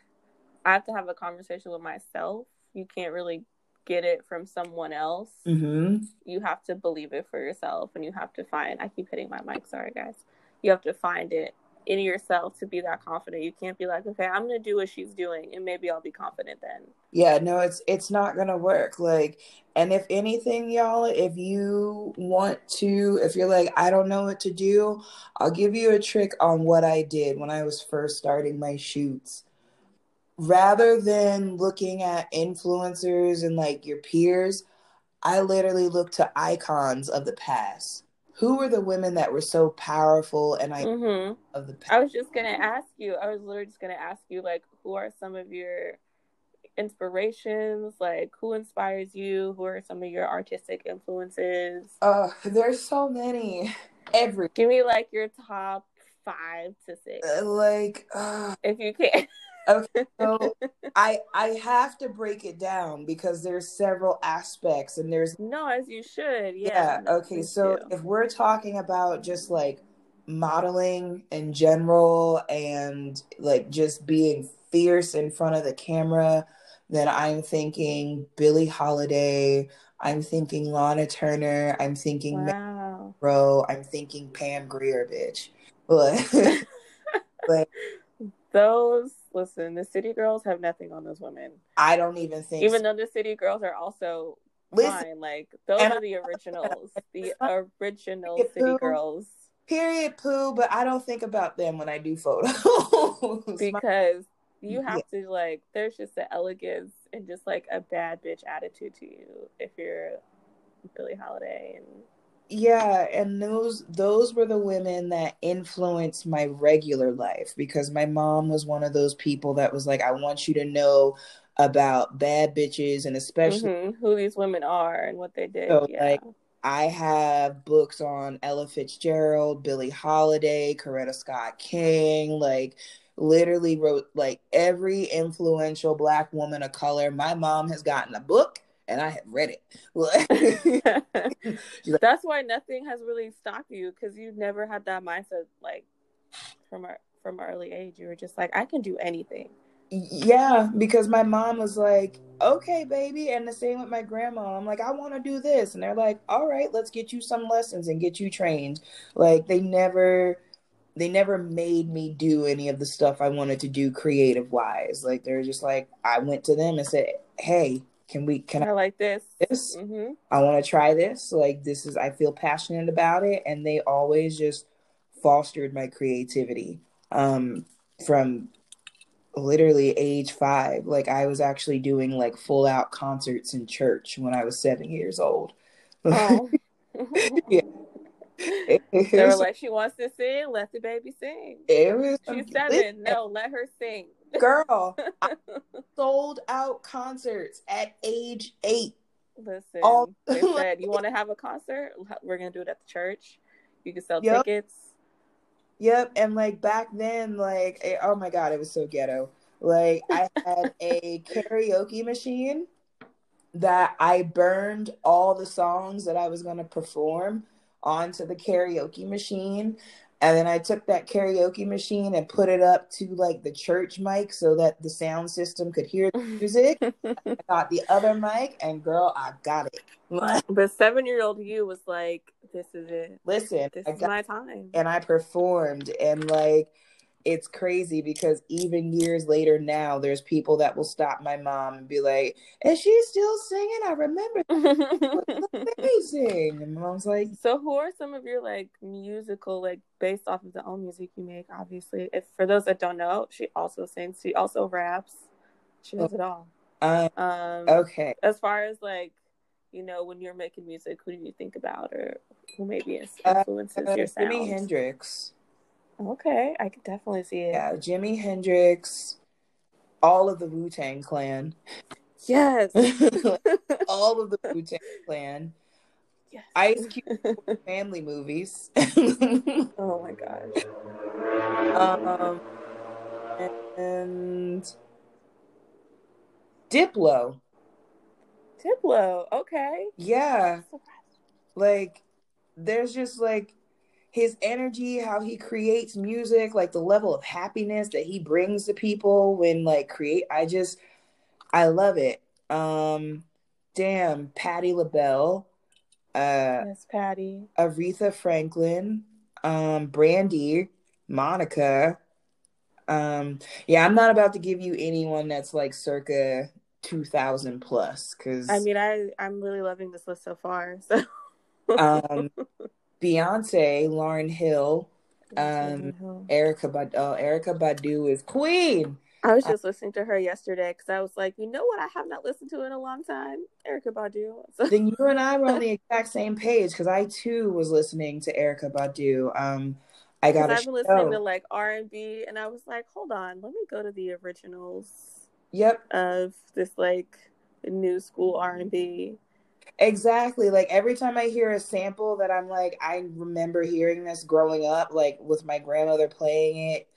I have to have a conversation with myself. You can't really get it from someone else. You have to believe it for yourself, and you have to find, I keep hitting my mic, sorry guys. You have to find it in yourself to be that confident. You can't be like, okay, I'm going to do what she's doing and maybe I'll be confident then. Yeah, no, it's not going to work. Like, and if anything, y'all, if you want to, if you're like, I don't know what to do, I'll give you a trick on what I did when I was first starting my shoots. Rather than looking at influencers and like your peers, I literally looked to icons of the past. Who were the women that were so powerful and iconic of the past? I was just going to ask you. I was literally just going to ask you, like, who are some of your inspirations? Like, who inspires you? Who are some of your artistic influences? There's so many. Give me, like, your top 5 to 6. If you can. Okay, so I have to break it down because there's several aspects and there's... No, as you should, yeah. Yeah, okay, so if we're talking about just, like, modeling in general and, like, just being fierce in front of the camera, then I'm thinking Billie Holiday, I'm thinking Lana Turner, I'm thinking... Wow. Bro, I'm thinking Pam Grier, bitch. But those... Listen, the city girls have nothing on those women. I don't even think even so. Though the city girls are also fine, like those are the originals. The original city girls. Period, poo, but I don't think about them when I do photos. Because you have to, like, there's just an elegance and just like a bad bitch attitude to you if you're Billie Holiday and... Yeah, and those were the women that influenced my regular life, because my mom was one of those people that was like, I want you to know about bad bitches, and especially who these women are and what they did. So, like, I have books on Ella Fitzgerald, Billie Holiday, Coretta Scott King, like literally wrote like every influential Black woman of color. My mom has gotten a book and I have read it. Like, that's why nothing has really stopped you, because you've never had that mindset like from an early age. You were just like, I can do anything. Yeah, because my mom was like, okay, baby. And the same with my grandma. I'm like, I want to do this. And they're like, all right, let's get you some lessons and get you trained. Like, they never made me do any of the stuff I wanted to do creative wise. Like, they're just like, I went to them and said, hey, can I like this? Mm-hmm. I want to try this. Like, I feel passionate about it. And they always just fostered my creativity from literally age 5. Like, I was actually doing like full out concerts in church when I was 7 years old. Oh. Yeah. They were like, she wants to sing, let the baby sing. She's 7. No, let her sing. Girl, I sold out concerts at age 8. Listen, they said, you want to have a concert? We're going to do it at the church. You can sell tickets. Yep. And like back then, like, oh my God, it was so ghetto. Like, I had a karaoke machine that I burned all the songs that I was going to perform onto the karaoke machine. And then I took that karaoke machine and put it up to like the church mic so that the sound system could hear the music. I got the other mic, and girl, I got it. But 7-year-old you was like, this is it. Listen, this is my time. And I performed, and like, it's crazy because even years later now, there's people that will stop my mom and be like, is she still singing? I remember that. It was amazing. And mom's like, so who are some of your like musical, like based off of the own music you make, obviously? If for those that don't know, she also sings, she also raps, she does it all. Okay. As far as like, you know, when you're making music, who do you think about, or who maybe influences your sound? Jimi Hendrix. Okay, I could definitely see it. Yeah, Jimi Hendrix, all of the Wu-Tang Clan. Yes. All of the Wu-Tang Clan. Yes. Ice Cube family movies. Oh my gosh. And Diplo. Diplo, okay. Yeah. Like, there's just like his energy, how he creates music, like the level of happiness that he brings to people when like I love it. Damn, Patti LaBelle, yes, Patti, Aretha Franklin, Brandy, Monica. Yeah, I'm not about to give you anyone that's like circa 2000 plus, because I mean I'm really loving this list so far. So Beyonce, Lauryn Hill, Erykah Badu is queen. I was just listening to her yesterday because I was like, you know what I have not listened to in a long time? Erykah Badu. Then you and I were on the exact same page, because I too was listening to Erykah Badu. I've been listening to like R&B, and I was like, hold on, let me go to the originals. Yep. Of this like new school R&B. Exactly. Like every time I hear a sample that I'm like, I remember hearing this growing up, like with my grandmother playing it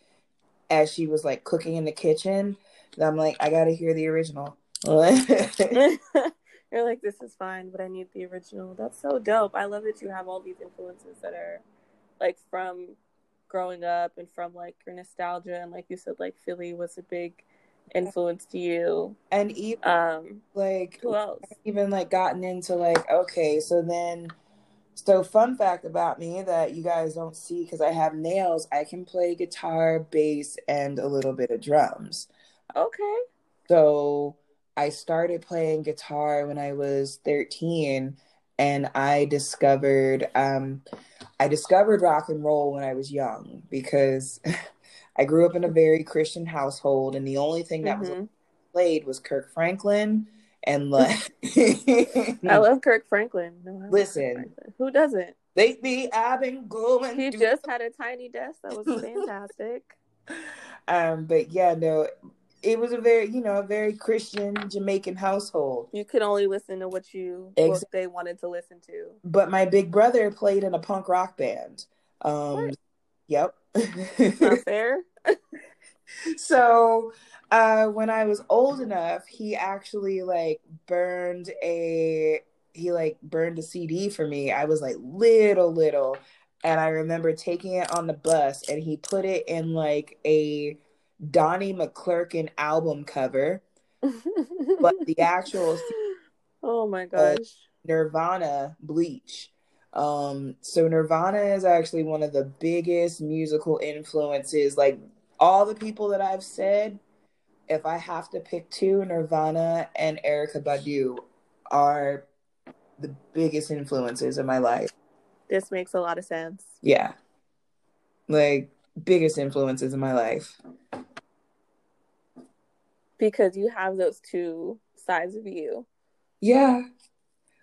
as she was like cooking in the kitchen, and I'm like, I gotta hear the original. You're like, this is fine, but I need the original. That's so dope. I love that you have all these influences that are like from growing up and from like your nostalgia, and like you said, like Philly was a big influenced you, and even like who else? Even like gotten into like, okay, so fun fact about me that you guys don't see because I have nails, I can play guitar, bass, and a little bit of drums. Okay, so I started playing guitar when I was 13, and I discovered rock and roll when I was young, because I grew up in a very Christian household, and the only thing that was played was Kirk Franklin and like. I love Kirk Franklin. No, listen, Kirk Franklin. Who doesn't? Lately, I've been going. He just had a tiny desk that was fantastic. But yeah, no, it was a very Christian Jamaican household. You could only listen to what you what they wanted to listen to. But my big brother played in a punk rock band. What? Yep. That's not fair. So when I was old enough, he actually burned a CD for me. I was little. And I remember taking it on the bus, and he put it in a Donnie McClurkin album cover. But the actual CD, oh my gosh, Nirvana Bleach. So Nirvana is actually one of the biggest musical influences. All the people that I've said, if I have to pick two, Nirvana and Erykah Badu are the biggest influences in my life. This makes a lot of sense. Yeah. Biggest influences in my life. Because you have those two sides of you. Yeah.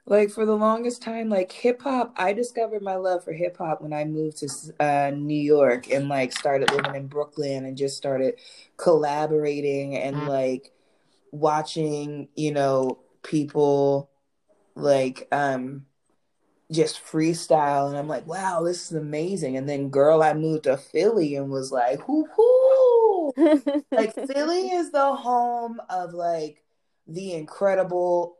For the longest time, hip-hop, I discovered my love for hip-hop when I moved to New York and, started living in Brooklyn and just started collaborating and, watching, people, just freestyle, and I'm wow, this is amazing. And then, girl, I moved to Philly and was whoo. Philly is the home of the incredible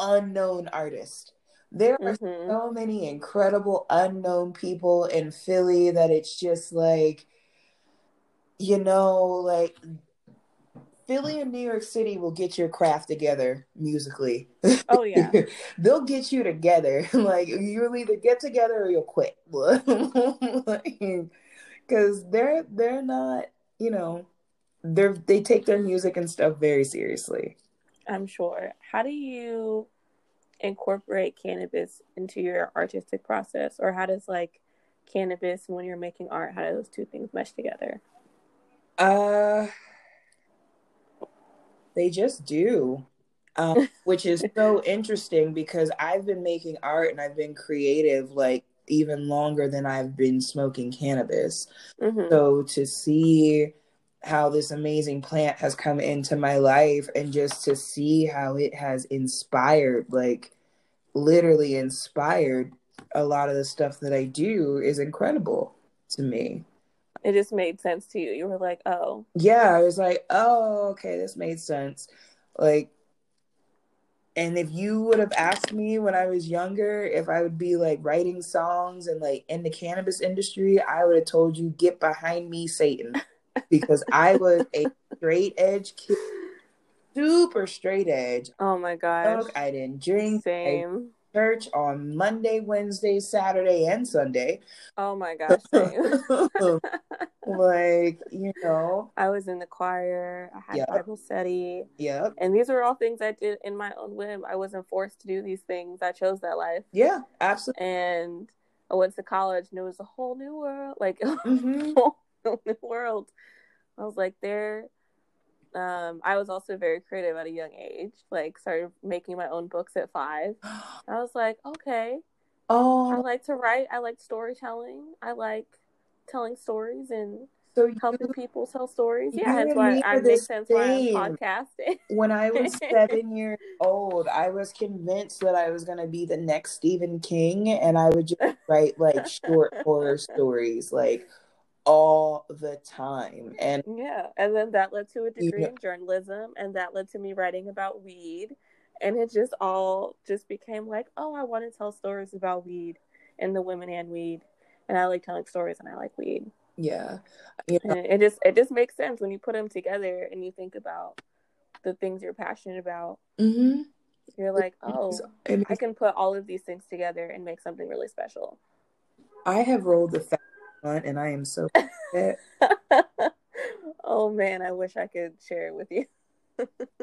unknown artist. There are so many incredible unknown people in Philly that it's just Philly and New York City will get your craft together musically. Oh, yeah. They'll get you together. You'll either get together or you'll quit. Because they're not, they take their music and stuff very seriously. I'm sure. How do you incorporate cannabis into your artistic process? Or how does, cannabis, when you're making art, how do those two things mesh together? They just do, which is so interesting because I've been making art and I've been creative even longer than I've been smoking cannabis. Mm-hmm. So to see how this amazing plant has come into my life and just to see how it has inspired, literally inspired a lot of the stuff that I do is incredible to me. It just made sense to you. You were oh. Yeah, I was oh, okay, this made sense. And if you would have asked me when I was younger if I would be, writing songs and, in the cannabis industry, I would have told you, get behind me, Satan. Because I was a straight edge kid. Super straight edge. Oh, my gosh. I didn't drink. Same. Church on Monday, Wednesday, Saturday, and Sunday. Oh my gosh. I was in the choir. I had Bible study. Yep. And these were all things I did in my own whim. I wasn't forced to do these things. I chose that life. Yeah, absolutely. And I went to college and it was a whole new world. Whole new world. I was there. I was also very creative at a young age, started making my own books at 5. I was okay. Oh, I like to write. I like storytelling. I like telling stories and helping people tell stories. Yeah, that's why I make sense why I'm podcasting. When I was 7 years old, I was convinced that I was going to be the next Stephen King, and I would just write short horror stories, all the time. And yeah, and then that led to a degree in journalism, and that led to me writing about weed, and it just all became I want to tell stories about weed and the women and weed, and I like telling stories and I like weed. Yeah, and it just makes sense when you put them together and you think about the things you're passionate about. Mm-hmm. You're I can put all of these things together and make something really special. I have rolled the and I am so upset. Oh man, I wish I could share it with you.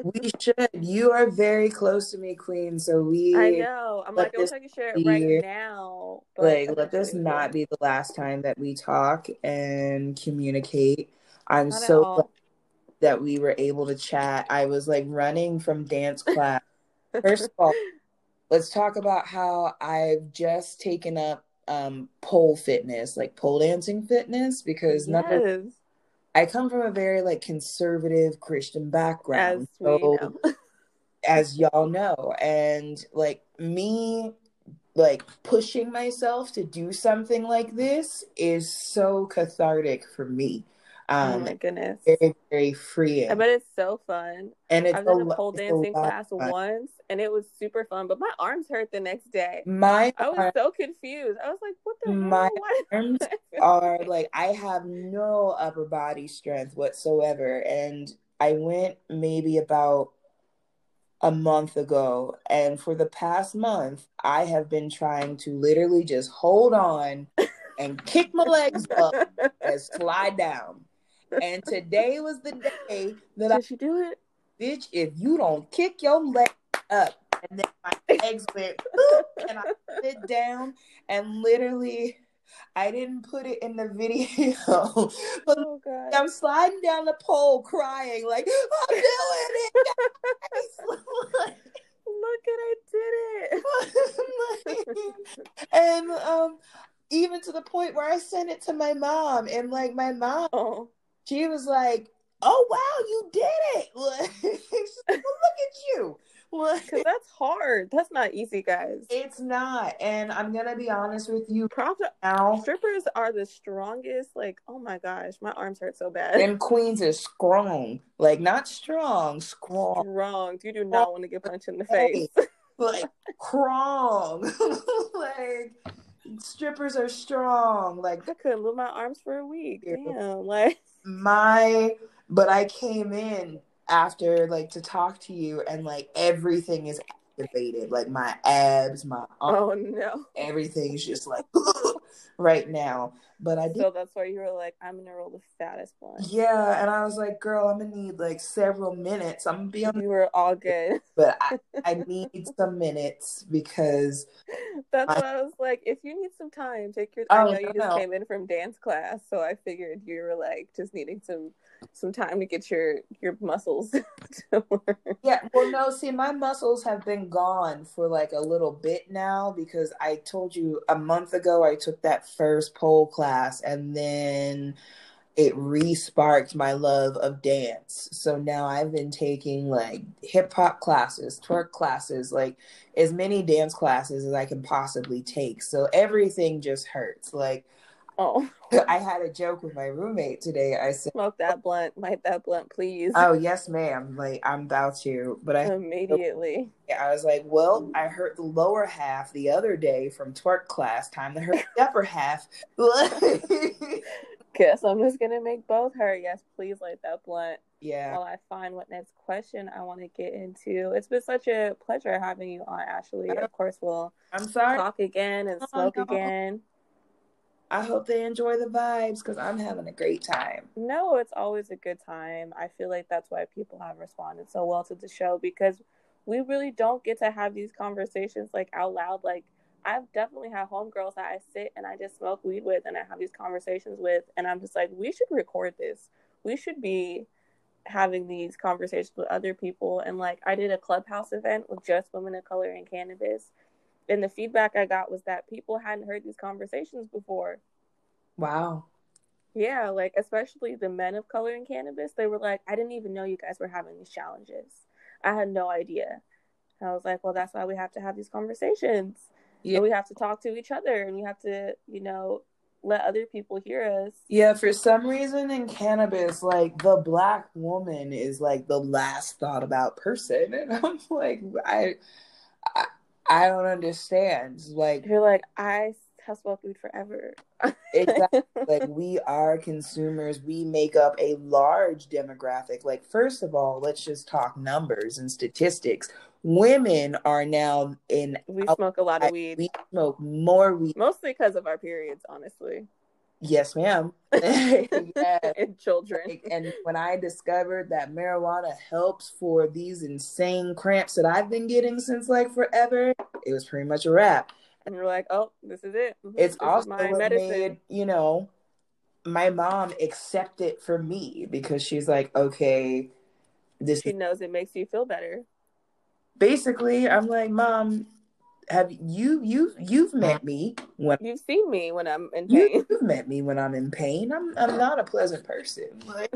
We should. You are very close to me, Queen. So I know. I'm I wish I could share it right now. But let this not be the last time that we talk and communicate. I'm not so glad that we were able to chat. I was running from dance class. First of all, let's talk about how I've just taken up pole fitness, pole dancing fitness, because I come from a very like conservative Christian background, as y'all know, and like me like pushing myself to do something like this is so cathartic for me. Oh my goodness. Very, very freeing. But it's so fun. And it's I was in a pole dancing class once, and it was super fun, but my arms hurt the next day. I was so confused. I was like, what the hell? My arms are like, I have no upper body strength whatsoever. And I went maybe about a month ago, and for the past month, I have been trying to literally just hold on and kick my legs up and slide down. And today was the day that Did she do it? Bitch, if you don't kick your leg up. And then my legs went, and I sit down. And literally, I didn't put it in the video. But oh, God. I'm sliding down the pole crying like, I'm doing it, guys. Look, I did it. And even to the point where I sent it to my mom. And like my mom, she was like, oh, wow, you did it. Like, she's like, well, look at you. Because that's hard. That's not easy, guys. It's not. And I'm going to be honest with you. Strippers are the strongest. Like, oh my gosh, my arms hurt so bad. And queens are strong. Like, not strong, strong. Strong. You do not want to get punched in the face. Like, strong. Like, strippers are strong. Like, I couldn't move my arms for a week. Damn, like but I came in after like to talk to you, and like everything is activated. Like my abs, my arms, everything's just like right now. But I did. So that's why you were like, I'm gonna roll the fattest one. Yeah, and I was like, girl, I'm gonna need like several minutes. I'm gonna be on. You were all good, but I need some minutes because that's what I was like. If you need some time, take your time. I know you just came in from dance class, so I figured you were like just needing some time to get your muscles to work. Yeah, well, no, see, my muscles have been gone for like a little bit now because I told you a month ago I took that first pole class, and then it re-sparked my love of dance. So now I've been taking like hip-hop classes, twerk classes, like as many dance classes as I can possibly take. So everything just hurts. Like, I had a joke with my roommate today. I said, smoke that blunt, light that blunt, please. Oh, yes, ma'am. Like, I'm about to. But I immediately. I was like, well, I hurt the lower half the other day from twerk class. Time to hurt the upper half. Guess I'm just going to make both hurt. Yes, please light that blunt. Yeah. While I find what next question I want to get into. It's been such a pleasure having you on, Ashley. Of course, we'll talk again and smoke again. I hope they enjoy the vibes because I'm having a great time. No, it's always a good time. I feel like that's why people have responded so well to the show, because we really don't get to have these conversations like out loud. Like, I've definitely had homegirls that I sit and I just smoke weed with and I have these conversations with, and I'm just like, we should record this. We should be having these conversations with other people. And like, I did a Clubhouse event with just women of color and cannabis. And the feedback I got was that people hadn't heard these conversations before. Wow. Yeah, like, especially the men of color in cannabis, they were like, I didn't even know you guys were having these challenges. I had no idea. And I was like, well, that's why we have to have these conversations. Yeah. And we have to talk to each other, and we have to, you know, let other people hear us. Yeah, for some reason in cannabis, like, the Black woman is, like, the last thought about person. And I'm like, I don't understand. Like, you're like, I have smoked weed forever. Exactly. Like, we are consumers. We make up a large demographic. Like, first of all, let's just talk numbers and statistics. Women are now in. We smoke a lot of weed. We smoke more weed. Mostly because of our periods, honestly. Yes, ma'am. Yes. And children. Like, and when I discovered that marijuana helps for these insane cramps that I've been getting since like forever, it was pretty much a wrap. And you're like, oh, this is it. It's also my medicine. Made, you know, my mom accept it for me because she's like, okay, she knows it makes you feel better. Basically, I'm like, Mom, You've met me when you've seen me when I'm in pain. You've met me when I'm in pain. I'm not a pleasant person. Like,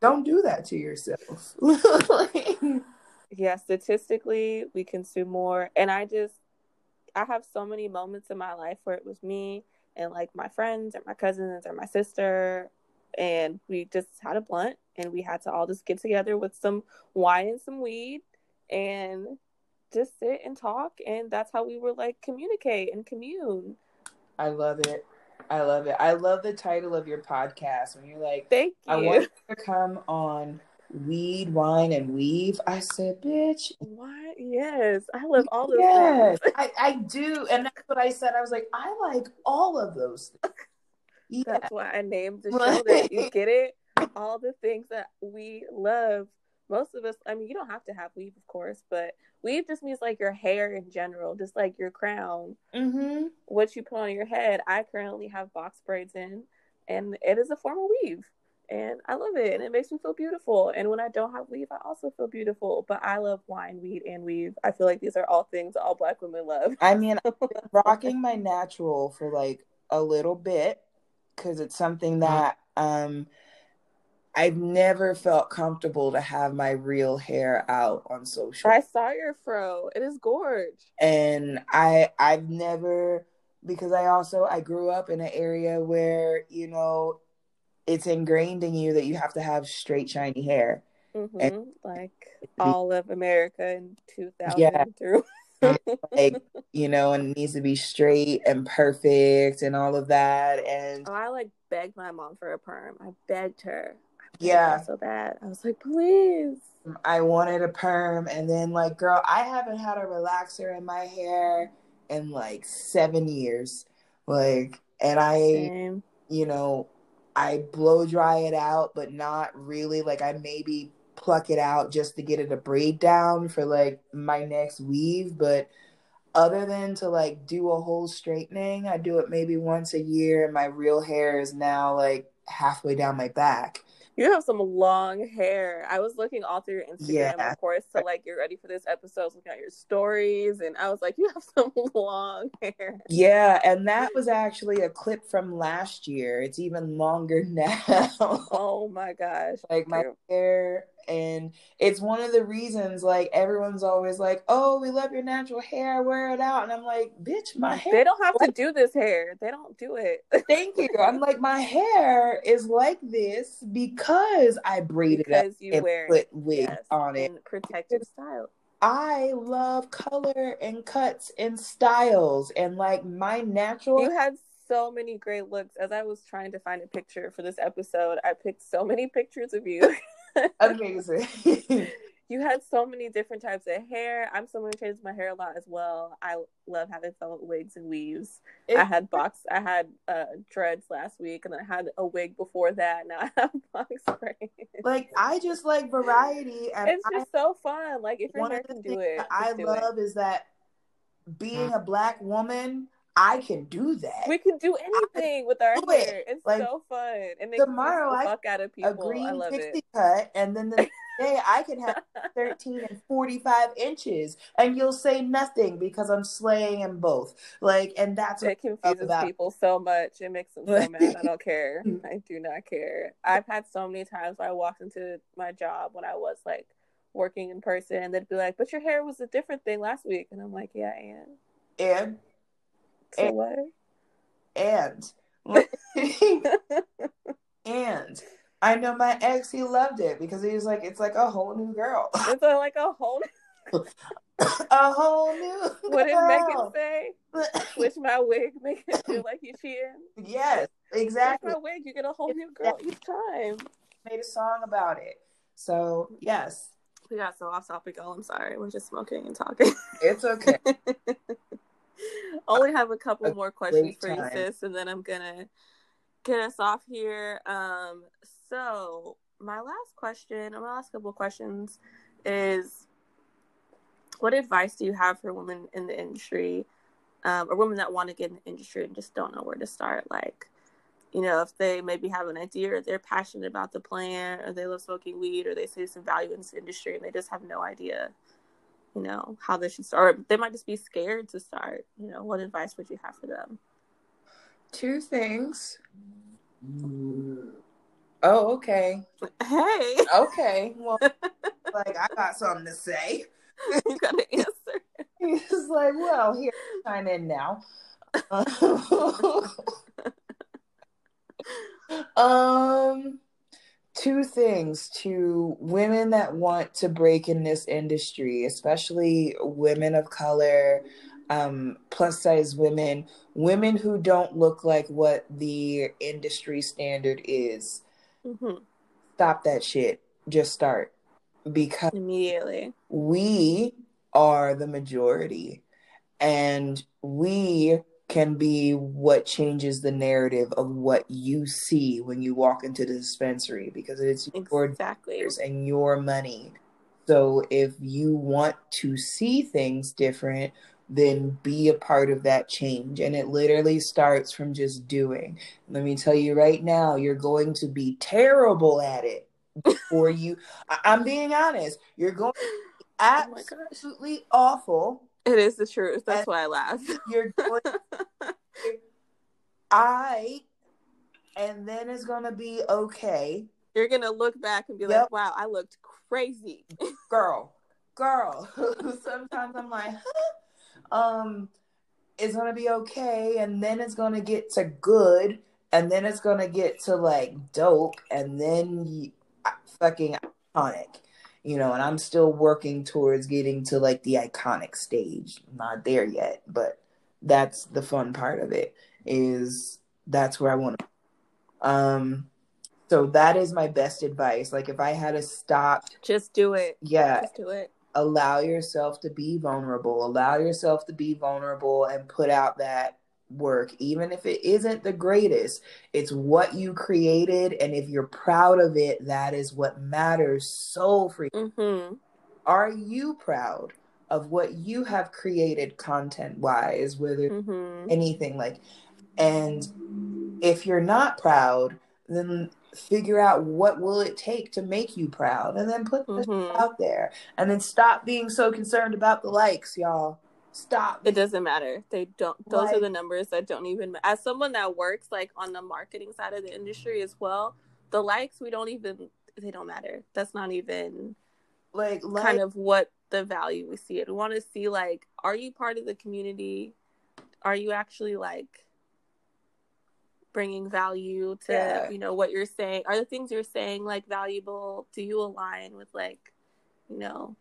don't do that to yourself. Yeah, statistically, we consume more, and I have so many moments in my life where it was me and like my friends and my cousins or my sister, and we just had a blunt and we had to all just get together with some wine and some weed and just sit and talk, and that's how we were like communicate and commune. I love it. I love it. I love the title of your podcast when you're like, "Thank you. I want you to come on Weed, Wine, and Weave." I said, "Bitch, why?" Yes, I love all those. Yes, things. I do, and that's what I said. I was like, I like all of those things. Yeah. That's why I named the show that. You get it? All the things that we love. Most of us, I mean, you don't have to have weave, of course, but weave just means like your hair in general, just like your crown, what you put on your head. I currently have box braids in, and it is a form of weave, and I love it, and it makes me feel beautiful. And when I don't have weave, I also feel beautiful, but I love wine, weed, and weave. I feel like these are all things all Black women love. I mean, I've been rocking my natural for like a little bit because it's something that, I've never felt comfortable to have my real hair out on social. I saw your fro. It is gorge. And I've never, because I grew up in an area where, you know, it's ingrained in you that you have to have straight, shiny hair. Mm-hmm. And, like all of America in 2000 through. Like, you know, and it needs to be straight and perfect and all of that. And I like begged my mom for a perm. I begged her. Yeah, so bad. I was like, please. I wanted a perm, and then like, girl, I haven't had a relaxer in my hair in like 7 years. Like, and same. You know, I blow dry it out, but not really. Like, I maybe pluck it out just to get it a braid down for like my next weave. But other than to like do a whole straightening, I do it maybe once a year, and my real hair is now like halfway down my back. You have some long hair. I was looking all through your Instagram, of course, to like get ready for this episode. I was looking at your stories, and I was like, you have some long hair. Yeah, and that was actually a clip from last year. It's even longer now. Oh my gosh. Like my hair, and it's one of the reasons like everyone's always like, oh, we love your natural hair, wear it out. And I'm like, bitch, my hair. They don't have to do this hair. They don't do it. Thank you. I'm like, my hair is like this because I braided it and put wigs on it. And protective style. I love color and cuts and styles, and like my natural. You had so many great looks. As I was trying to find a picture for this episode, I picked so many pictures of you. Amazing. You had so many different types of hair. I'm someone who changes my hair a lot as well. I love having fun with wigs and weaves. I had dreads last week, and I had a wig before that. Now I have box braids. Like, I just like variety, and it's just so fun. Like, if your hair can do it, I love is that being a Black woman, I can do that. We can do anything with our hair. It's like, so fun. And they tomorrow I fuck out of people. A green I love pixie it. Cut, and then the next day I can have 13 and 45 inches, and you'll say nothing because I'm slaying in both. Like, and that's what it confuses people so much. It makes them so mad. I don't care. I do not care. I've had so many times where I walked into my job when I was like working in person, and they'd be like, "But your hair was a different thing last week," and I'm like, "Yeah, and." And I know my ex, he loved it because he was like, it's like a whole new girl. It's like a whole new girl. What did Megan say? Switch my wig, make it feel like you cheated. Yes, exactly. Switch my wig, you get a whole new girl each time. Made a song about it. So yes. We got so off topic. Oh, I'm sorry. We're just smoking and talking. It's okay. Only have a couple more questions for you, sis, and then I'm gonna get us off here. So my last question, or my last couple of questions, is what advice do you have for women in the industry, or women that want to get in the industry and just don't know where to start? Like, you know, if they maybe have an idea, or they're passionate about the plant, or they love smoking weed, or they see some value in this industry and they just have no idea you know, how they should start. They might just be scared to start. You know, what advice would you have for them? Two things. Oh, okay. Hey. Okay. Well, like, I got something to say. You got an answer. He's like, well, here, sign in now. Two things to women that want to break in this industry, especially women of color, plus size women who don't look like what the industry standard is. Mm-hmm. Stop that shit. Just start. Because immediately we are the majority and we can be what changes the narrative of what you see when you walk into the dispensary, because it's exactly your and your money. So if you want to see things different, then be a part of that change. And it literally starts from just doing. Let me tell you right now, you're going to be terrible at it before you, I'm being honest, you're going to be absolutely awful. It is the truth. That's why I laugh. You're going and then it's going to be okay. You're going to look back and be like, wow, I looked crazy. Girl. Sometimes I'm like, huh? It's going to be okay. And then it's going to get to good. And then it's going to get to like dope. And then fucking iconic. You know, and I'm still working towards getting to like the iconic stage. I'm not there yet, but that's the fun part of it, is that's where I want to be. So that is my best advice. Like if I had to stop. Just do it. Yeah. Just do it. Allow yourself to be vulnerable. Allow yourself to be vulnerable and put out that work. Even if it isn't the greatest, it's what you created, and if you're proud of it, that is what matters so freaking. Mm-hmm. Are you proud of what you have created content wise, whether anything like, and if you're not proud, then figure out what will it take to make you proud and then put this out there, and then stop being so concerned about the likes, y'all. Stop. It doesn't matter. They don't. Those are the numbers that don't even. As someone that works like on the marketing side of the industry as well, the likes they don't matter. That's not even like kind of what the value we see it. We want to see like, are you part of the community? Are you actually like bringing value to you know what you're saying? Are the things you're saying like valuable? Do you align with like, you know,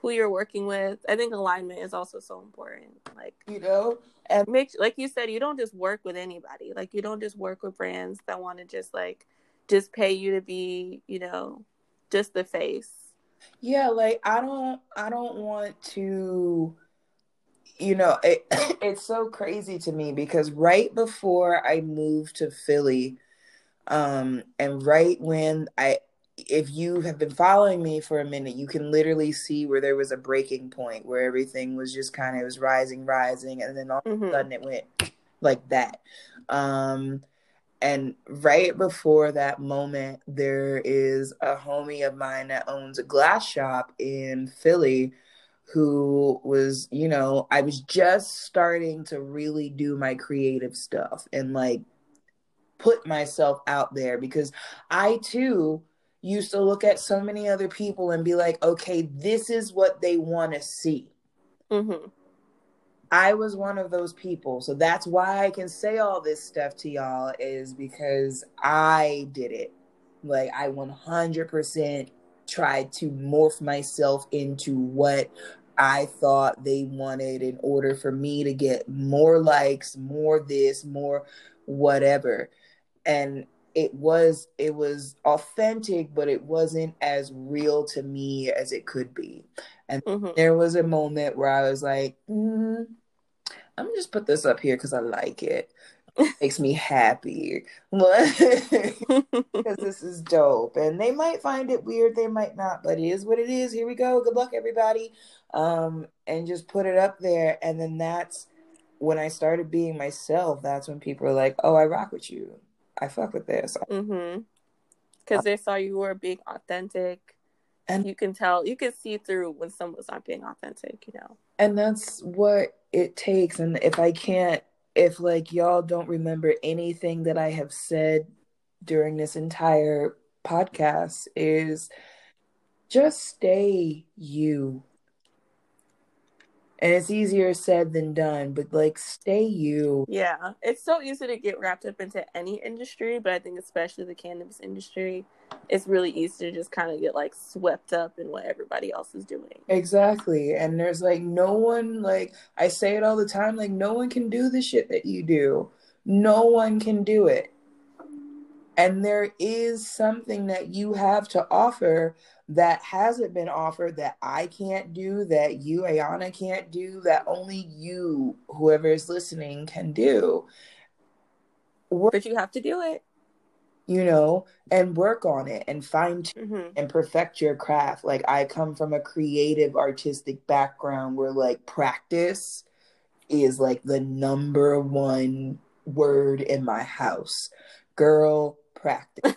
who you're working with? I think alignment is also so important. Like, you know, and make, like you said, you don't just work with anybody. Like, you don't just work with brands that want to just like, just pay you to be, you know, just the face. Yeah, like I don't want to, you know, it's so crazy to me because right before I moved to Philly, and right when if you have been following me for a minute, you can literally see where there was a breaking point where everything was just kind of, it was rising. And then all of a sudden it went like that. And right before that moment, there is a homie of mine that owns a glass shop in Philly who was, you know, I was just starting to really do my creative stuff and like put myself out there, because I too used to look at so many other people and be like, okay, this is what they want to see. Mm-hmm. I was one of those people. So that's why I can say all this stuff to y'all, is because I did it. Like, I 100% tried to morph myself into what I thought they wanted in order for me to get more likes, more this, more whatever. And it was authentic, but it wasn't as real to me as it could be. And there was a moment where I was like, I'm gonna just put this up here because I like it. It makes me happy. Because this is dope. And they might find it weird, they might not, but it is what it is. Here we go. Good luck, everybody. And just put it up there. And then that's when I started being myself. That's when people are like, oh, I rock with you. I fuck with this. Because they saw you were being authentic. And you can tell, you can see through when someone's not being authentic, you know. And that's what it takes. And if I can't, if like y'all don't remember anything that I have said during this entire podcast, is just stay you. And it's easier said than done, but like stay you. Yeah, it's so easy to get wrapped up into any industry, but I think especially the cannabis industry, it's really easy to just kind of get like swept up in what everybody else is doing. Exactly. And there's like no one, like I say it all the time, like no one can do the shit that you do. No one can do it. And there is something that you have to offer that hasn't been offered, that I can't do, that you, Ayana, can't do, that only you, whoever is listening, can do. But you have to do it. You know, and work on it and fine-tune and perfect your craft. Like, I come from a creative, artistic background where, like, practice is, like, the number one word in my house. Girl, practice.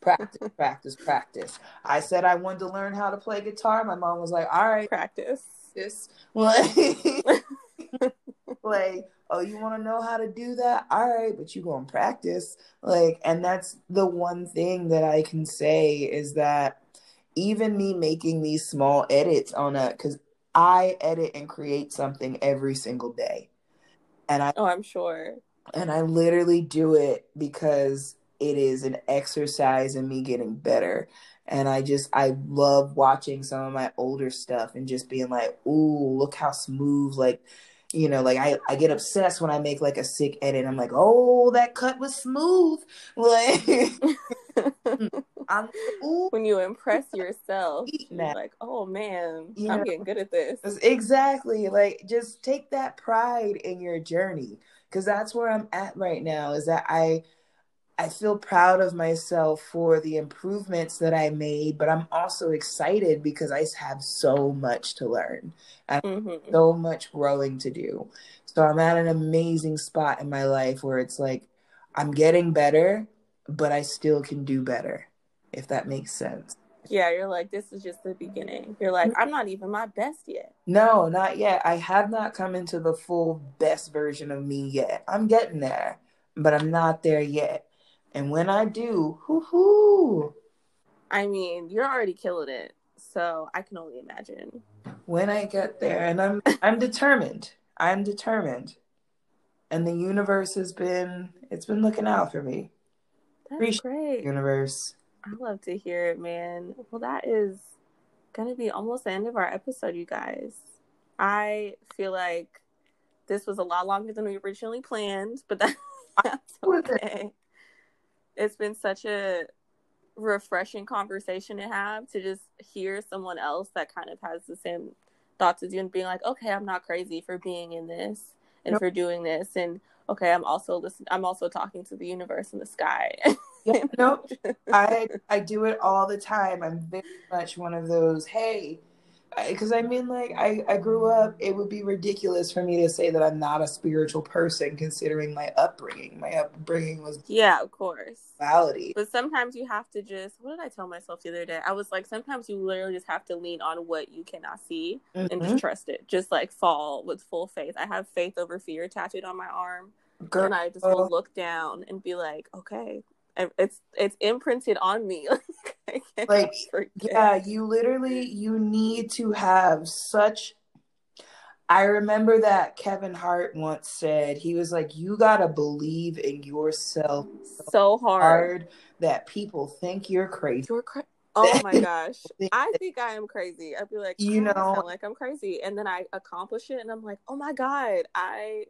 Practice, practice, practice. I said I wanted to learn how to play guitar. My mom was like, all right. Practice. Like, oh, you want to know how to do that? All right, but you going to practice. Like, and that's the one thing that I can say is that even me making these small edits on a, because I edit and create something every single day. And I, oh, I'm sure. And I literally do it because it is an exercise in me getting better. And I love watching some of my older stuff and just being like, ooh, look how smooth. Like, you know, like I get obsessed when I make like a sick edit. I'm like, oh, that cut was smooth. Like, ooh. When you impress yourself, you're like, oh man, you I'm know, getting good at this. Exactly. Like, just take that pride in your journey. Because that's where I'm at right now, is that I feel proud of myself for the improvements that I made, but I'm also excited because I have so much to learn and so much growing to do. So I'm at an amazing spot in my life where it's like, I'm getting better, but I still can do better, if that makes sense. Yeah, you're like, this is just the beginning. You're like, I'm not even my best yet. No, not yet. I have not come into the full best version of me yet. I'm getting there, but I'm not there yet. And when I do, hoo-hoo. I mean, you're already killing it. So I can only imagine. When I get there, and I'm determined. I'm determined. And the universe has been, it's been looking out for me. That's Appreciate great. Universe. I love to hear it, man. Well, that is going to be almost the end of our episode, you guys. I feel like this was a lot longer than we originally planned, but that's okay. It's been such a refreshing conversation to have, to just hear someone else that kind of has the same thoughts as you and being like, okay, I'm not crazy for being in this and for doing this. And okay, I'm also talking to the universe in the sky. Yeah, no, I do it all the time. I'm very much one of those, hey, because I mean, like, I grew up, it would be ridiculous for me to say that I'm not a spiritual person considering my upbringing. My upbringing was... Yeah, of course. Reality. But sometimes you have to just... What did I tell myself the other day? I was like, sometimes you literally just have to lean on what you cannot see and just trust it. Just, like, fall with full faith. I have faith over fear tattooed on my arm. Girl. And I just will look down and be like, okay... It's imprinted on me. Like, yeah, you need to have such, I remember that Kevin Hart once said, he was like, you got to believe in yourself so hard that people think you're crazy. Oh my gosh. I think I am crazy. I'd be like, you know, like I'm crazy. And then I accomplish it and I'm like, oh my God, I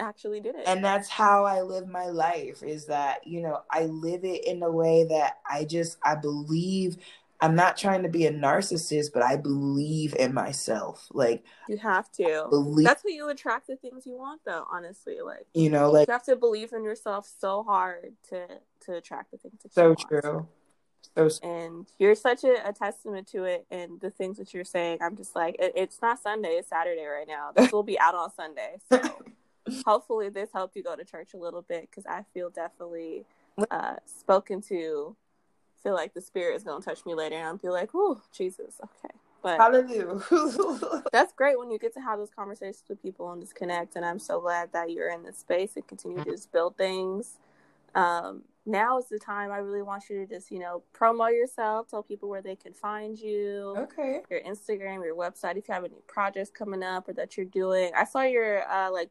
actually did it. And that's how I live my life, is that, you know, I live it in a way that I believe. I'm not trying to be a narcissist, but I believe in myself. Like, you have to believe. That's what you attract, the things you want, though, honestly. Like, you know, like, you have to believe in yourself so hard to attract the things that you want. True. So, and you're such a testament to it, and the things that you're saying, I'm just like, it's not Sunday, it's Saturday right now. This will be out on Sunday, so hopefully this helped you go to church a little bit, because I feel definitely spoken to feel like the Spirit is going to touch me later, and I'll be like, "Ooh, Jesus, okay." But hallelujah. That's great when you get to have those conversations with people and just connect. And I'm so glad that you're in this space and continue to just build things. Now is the time I really want you to just, you know, promo yourself, tell people where they can find you. Okay. Your Instagram, your website, if you have any projects coming up or that you're doing. I saw your,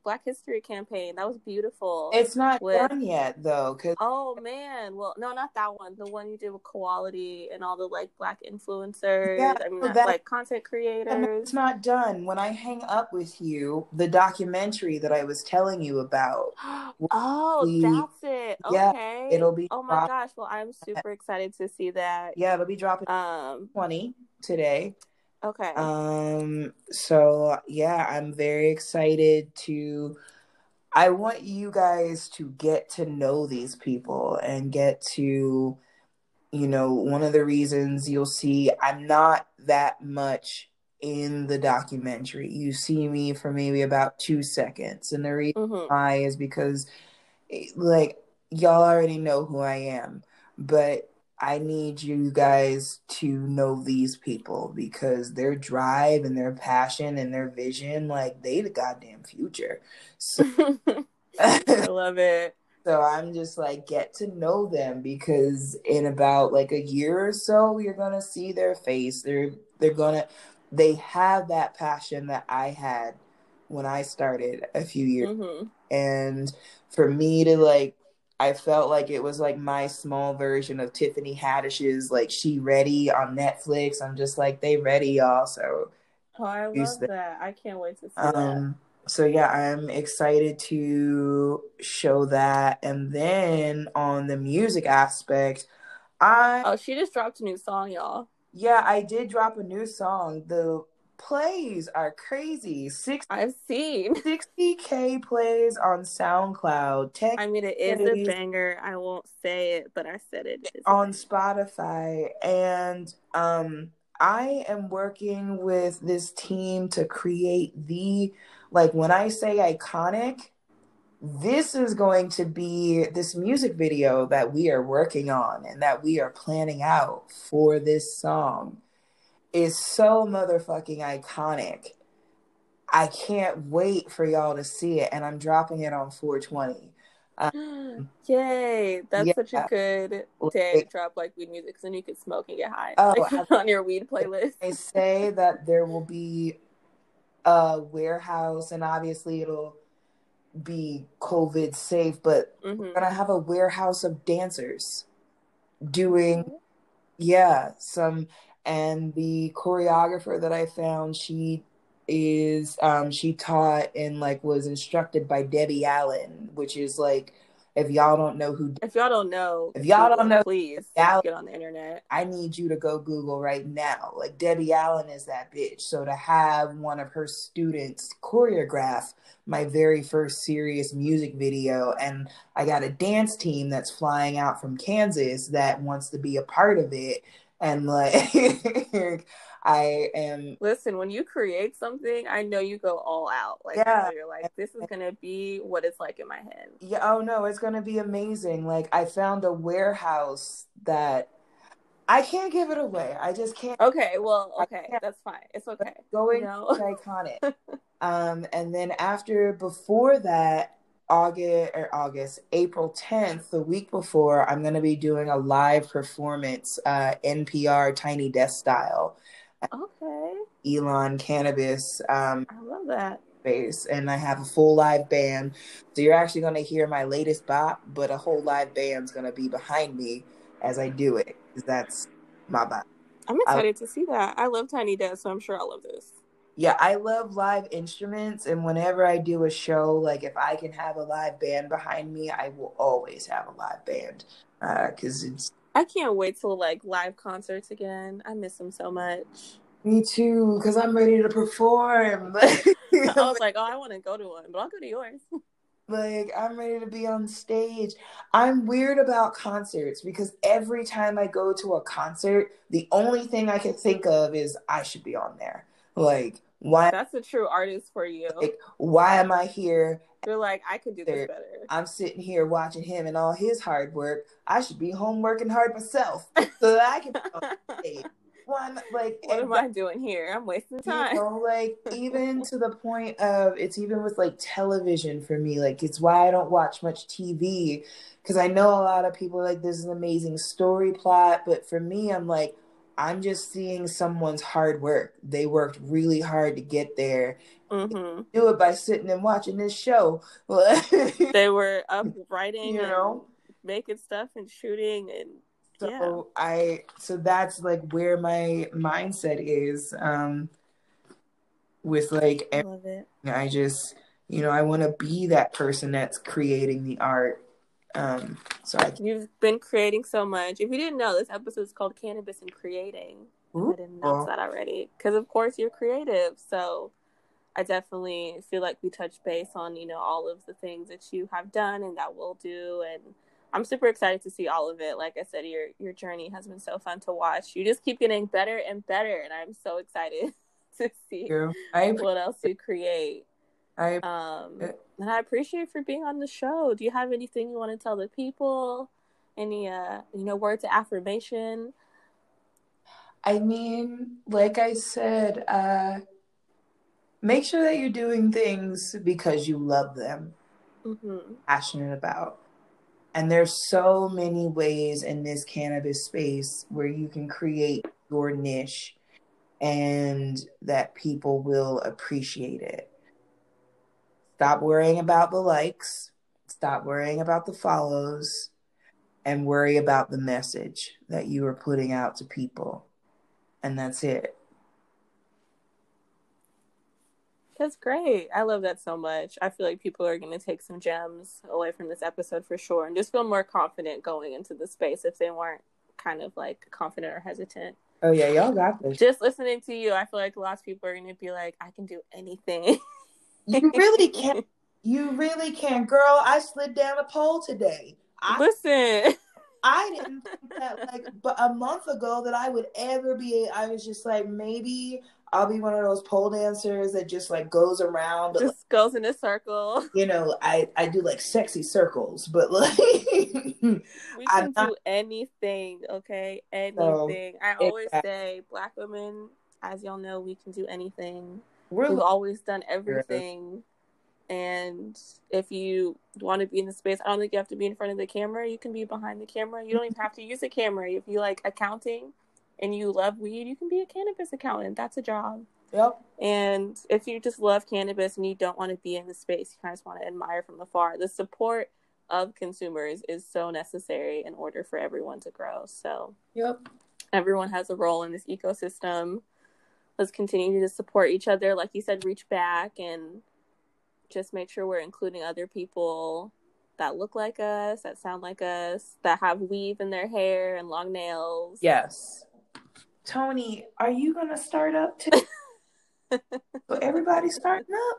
Black History campaign. That was beautiful. It's not done yet, though. Oh, man. Well, no, not that one. The one you did with Quality and all the, Black influencers. Yeah, content creators. And it's not done. When I hang up with you, the documentary that I was telling you about. That's it. Okay. Yeah, it'll be gosh, well, I'm super excited to see that. Yeah, it'll be dropping 20 today. Okay. So yeah, I'm very excited to I want you guys to get to know these people and get to, you know, one of the reasons you'll see I'm not that much in the documentary. You see me for maybe about 2 seconds, and the reason why is because y'all already know who I am, but I need you guys to know these people because their drive and their passion and their vision, they the goddamn future. So, I love it. So I'm just get to know them, because in about a year or so, you're going to see their face. They have that passion that I had when I started a few years ago. And for me to I felt like it was my small version of Tiffany Haddish's She Ready on Netflix. I'm just they ready, y'all. So I love that. I can't wait to see that. So yeah, I'm excited to show that. And then on the music aspect, she just dropped a new song, y'all. Yeah, I did drop a new song. The plays are crazy. 60K plays on SoundCloud. It is a banger. I won't say it, but I said it is on Spotify. And I am working with this team to create the when I say iconic, this is going to be this music video that we are working on and that we are planning out for this song. Is so motherfucking iconic. I can't wait for y'all to see it, and I'm dropping it on 420. Yay! That's such a good day drop, weed music, because then you can smoke and get high on your weed playlist. They say that there will be a warehouse, and obviously it'll be COVID safe, but we're gonna have a warehouse of dancers doing, some. And the choreographer that I found, she is, she taught and was instructed by Debbie Allen, which is if y'all don't know, please get on the internet. I need you to go Google right now. Debbie Allen is that bitch. So to have one of her students choreograph my very first serious music video, and I got a dance team that's flying out from Kansas that wants to be a part of it. And I am. Listen, when you create something, I know you go all out. You're this is gonna be what it's in my head. Yeah. Oh no, it's gonna be amazing. I found a warehouse that I can't give it away. I just can't. Okay. Well. Okay. That's fine. It's okay. Going iconic. And then before that. April 10th, the week before, I'm going to be doing a live performance, NPR Tiny Desk style. Okay. Elon Cannabis. I love that. Space. And I have a full live band. So you're actually going to hear my latest bop, but a whole live band's going to be behind me as I do it. Because that's my bop. I'm excited to see that. I love Tiny Desk, so I'm sure I'll love this. Yeah, I love live instruments, and whenever I do a show, if I can have a live band behind me, I will always have a live band, because it's... I can't wait till, live concerts again. I miss them so much. Me too, because I'm ready to perform. I was I want to go to one, but I'll go to yours. I'm ready to be on stage. I'm weird about concerts, because every time I go to a concert, the only thing I can think of is I should be on there. Why? That's a true artist for you. Why am I here? They're like, I could do this better. I'm sitting here watching him and all his hard work. I should be home working hard myself so that I can be what am I doing here? I'm wasting time. You know, like, even to the point of, it's even with, like, television for me. Like, it's why I don't watch much TV, because I know a lot of people are like, this is an amazing story plot. But for me, I'm like, I'm just seeing someone's hard work. They worked really hard to get there. Mm-hmm. Do it by sitting and watching this show. They were up writing, you know, making stuff and shooting and So that's like where my mindset is with like everything. I just, you know, I want to be that person that's creating the art. You've been creating so much. If you didn't know, this episode is called Cannabis and Creating. Ooh, I didn't know that already, because of course you're creative. So I definitely feel like we touched base on, you know, all of the things that you have done and that will do, and I'm super excited to see all of it. Like I said, your journey has been so fun to watch. You just keep getting better and better, and I'm so excited to see what else you create. And I appreciate you for being on the show. Do you have anything you want to tell the people? Any words of affirmation? I mean, like I said, make sure that you're doing things because you love them, passionate about. And there's so many ways in this cannabis space where you can create your niche and that people will appreciate it. Stop worrying about the likes. Stop worrying about the follows, and worry about the message that you are putting out to people. And that's it. That's great. I love that so much. I feel like people are going to take some gems away from this episode for sure, and just feel more confident going into the space if they weren't kind of like confident or hesitant. Oh yeah, y'all got this. Just listening to you, I feel like lots of people are going to be like, I can do anything. You really can't. You really can't. Girl, I slid down a pole today. I didn't think that but a month ago that I would ever be. I was just like, maybe I'll be one of those pole dancers that just like goes around. But, just goes in a circle. You know, I do like sexy circles, but like. Do anything, okay? Anything. So, I always say, Black women, as y'all know, we can do anything. We've always done everything. Yeah. And if you want to be in the space, I don't think you have to be in front of the camera. You can be behind the camera. You don't even have to use a camera. If you like accounting and you love weed, you can be a cannabis accountant. That's a job. Yep. And if you just love cannabis and you don't want to be in the space, you kind of just want to admire from afar. The support of consumers is so necessary in order for everyone to grow. So everyone has a role in this ecosystem. Let's continue to support each other. Like you said, reach back and just make sure we're including other people that look like us, that sound like us, that have weave in their hair and long nails. Yes. Tony, are you going to start up today? So everybody's starting up?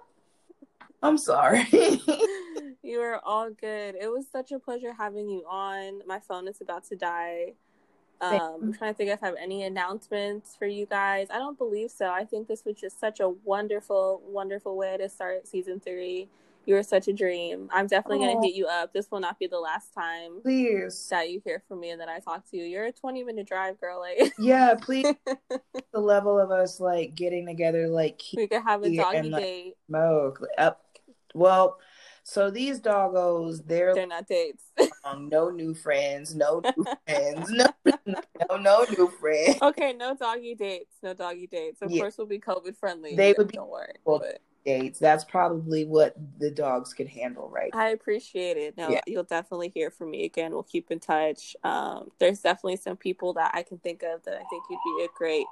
I'm sorry. You are all good. It was such a pleasure having you on. My phone is about to die. I'm trying to think if I have any announcements for you guys. I don't believe so. I think this was just such a wonderful, wonderful way to start season 3. You were such a dream. I'm definitely going to hit you up. This will not be the last time that you hear from me and that I talk to you. You're a 20-minute drive, girl. Like, yeah, please. The level of us like getting together, like we could have a doggy date. Smoke up. Well, so these doggos, they're not dates. No new friends. Okay, no doggy dates. Of course, we'll be COVID friendly. They would be. Don't worry. Dates. That's probably what the dogs could handle, right? I appreciate it. No, You'll definitely hear from me again. We'll keep in touch. There's definitely some people that I can think of that I think you'd be a great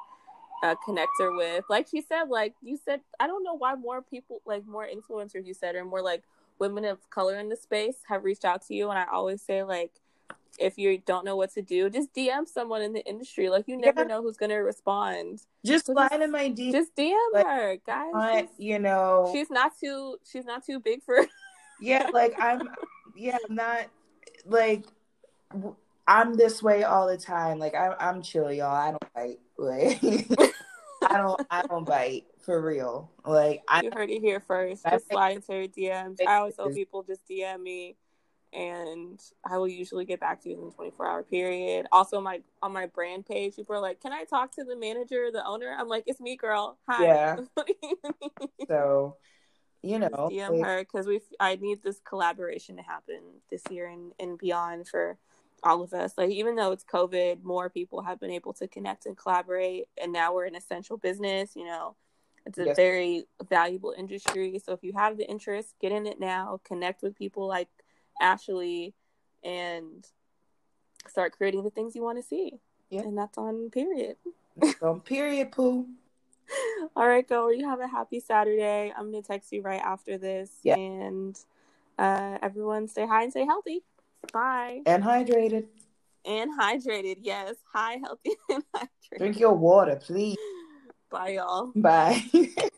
connector with. Like you said, I don't know why more people, like more influencers, you said, or more like women of color in the space have reached out to you. And I always say, like, if you don't know what to do, just DM someone in the industry. Like, you never know who's going to respond. Just slide in my DM. Just DM her, guys. You know, she's not too big for. I'm this way all the time. Like, I'm chill, y'all. I don't bite. I don't bite. For real. Like, you heard it here first. Just slide into her DMs. I always tell people, just DM me, and I will usually get back to you in the 24-hour period. Also, on my brand page, people are like, "Can I talk to the manager, the owner?" I'm like, "It's me, girl. Hi." Yeah. So, you know, just DM her, because I need this collaboration to happen this year and beyond for all of us. Like, even though it's COVID, more people have been able to connect and collaborate, and now we're an essential business. You know, it's a very valuable industry. So if you have the interest, get in it now. Connect with people like Ashley and start creating the things you want to see. Yeah. And that's on period. It's on period, poo. All right, girl. You have a happy Saturday. I'm going to text you right after this. Yeah. And everyone stay high and stay healthy. Bye. And hydrated. And hydrated, yes. High, healthy, and hydrated. Drink your water, please. Bye, y'all. Bye.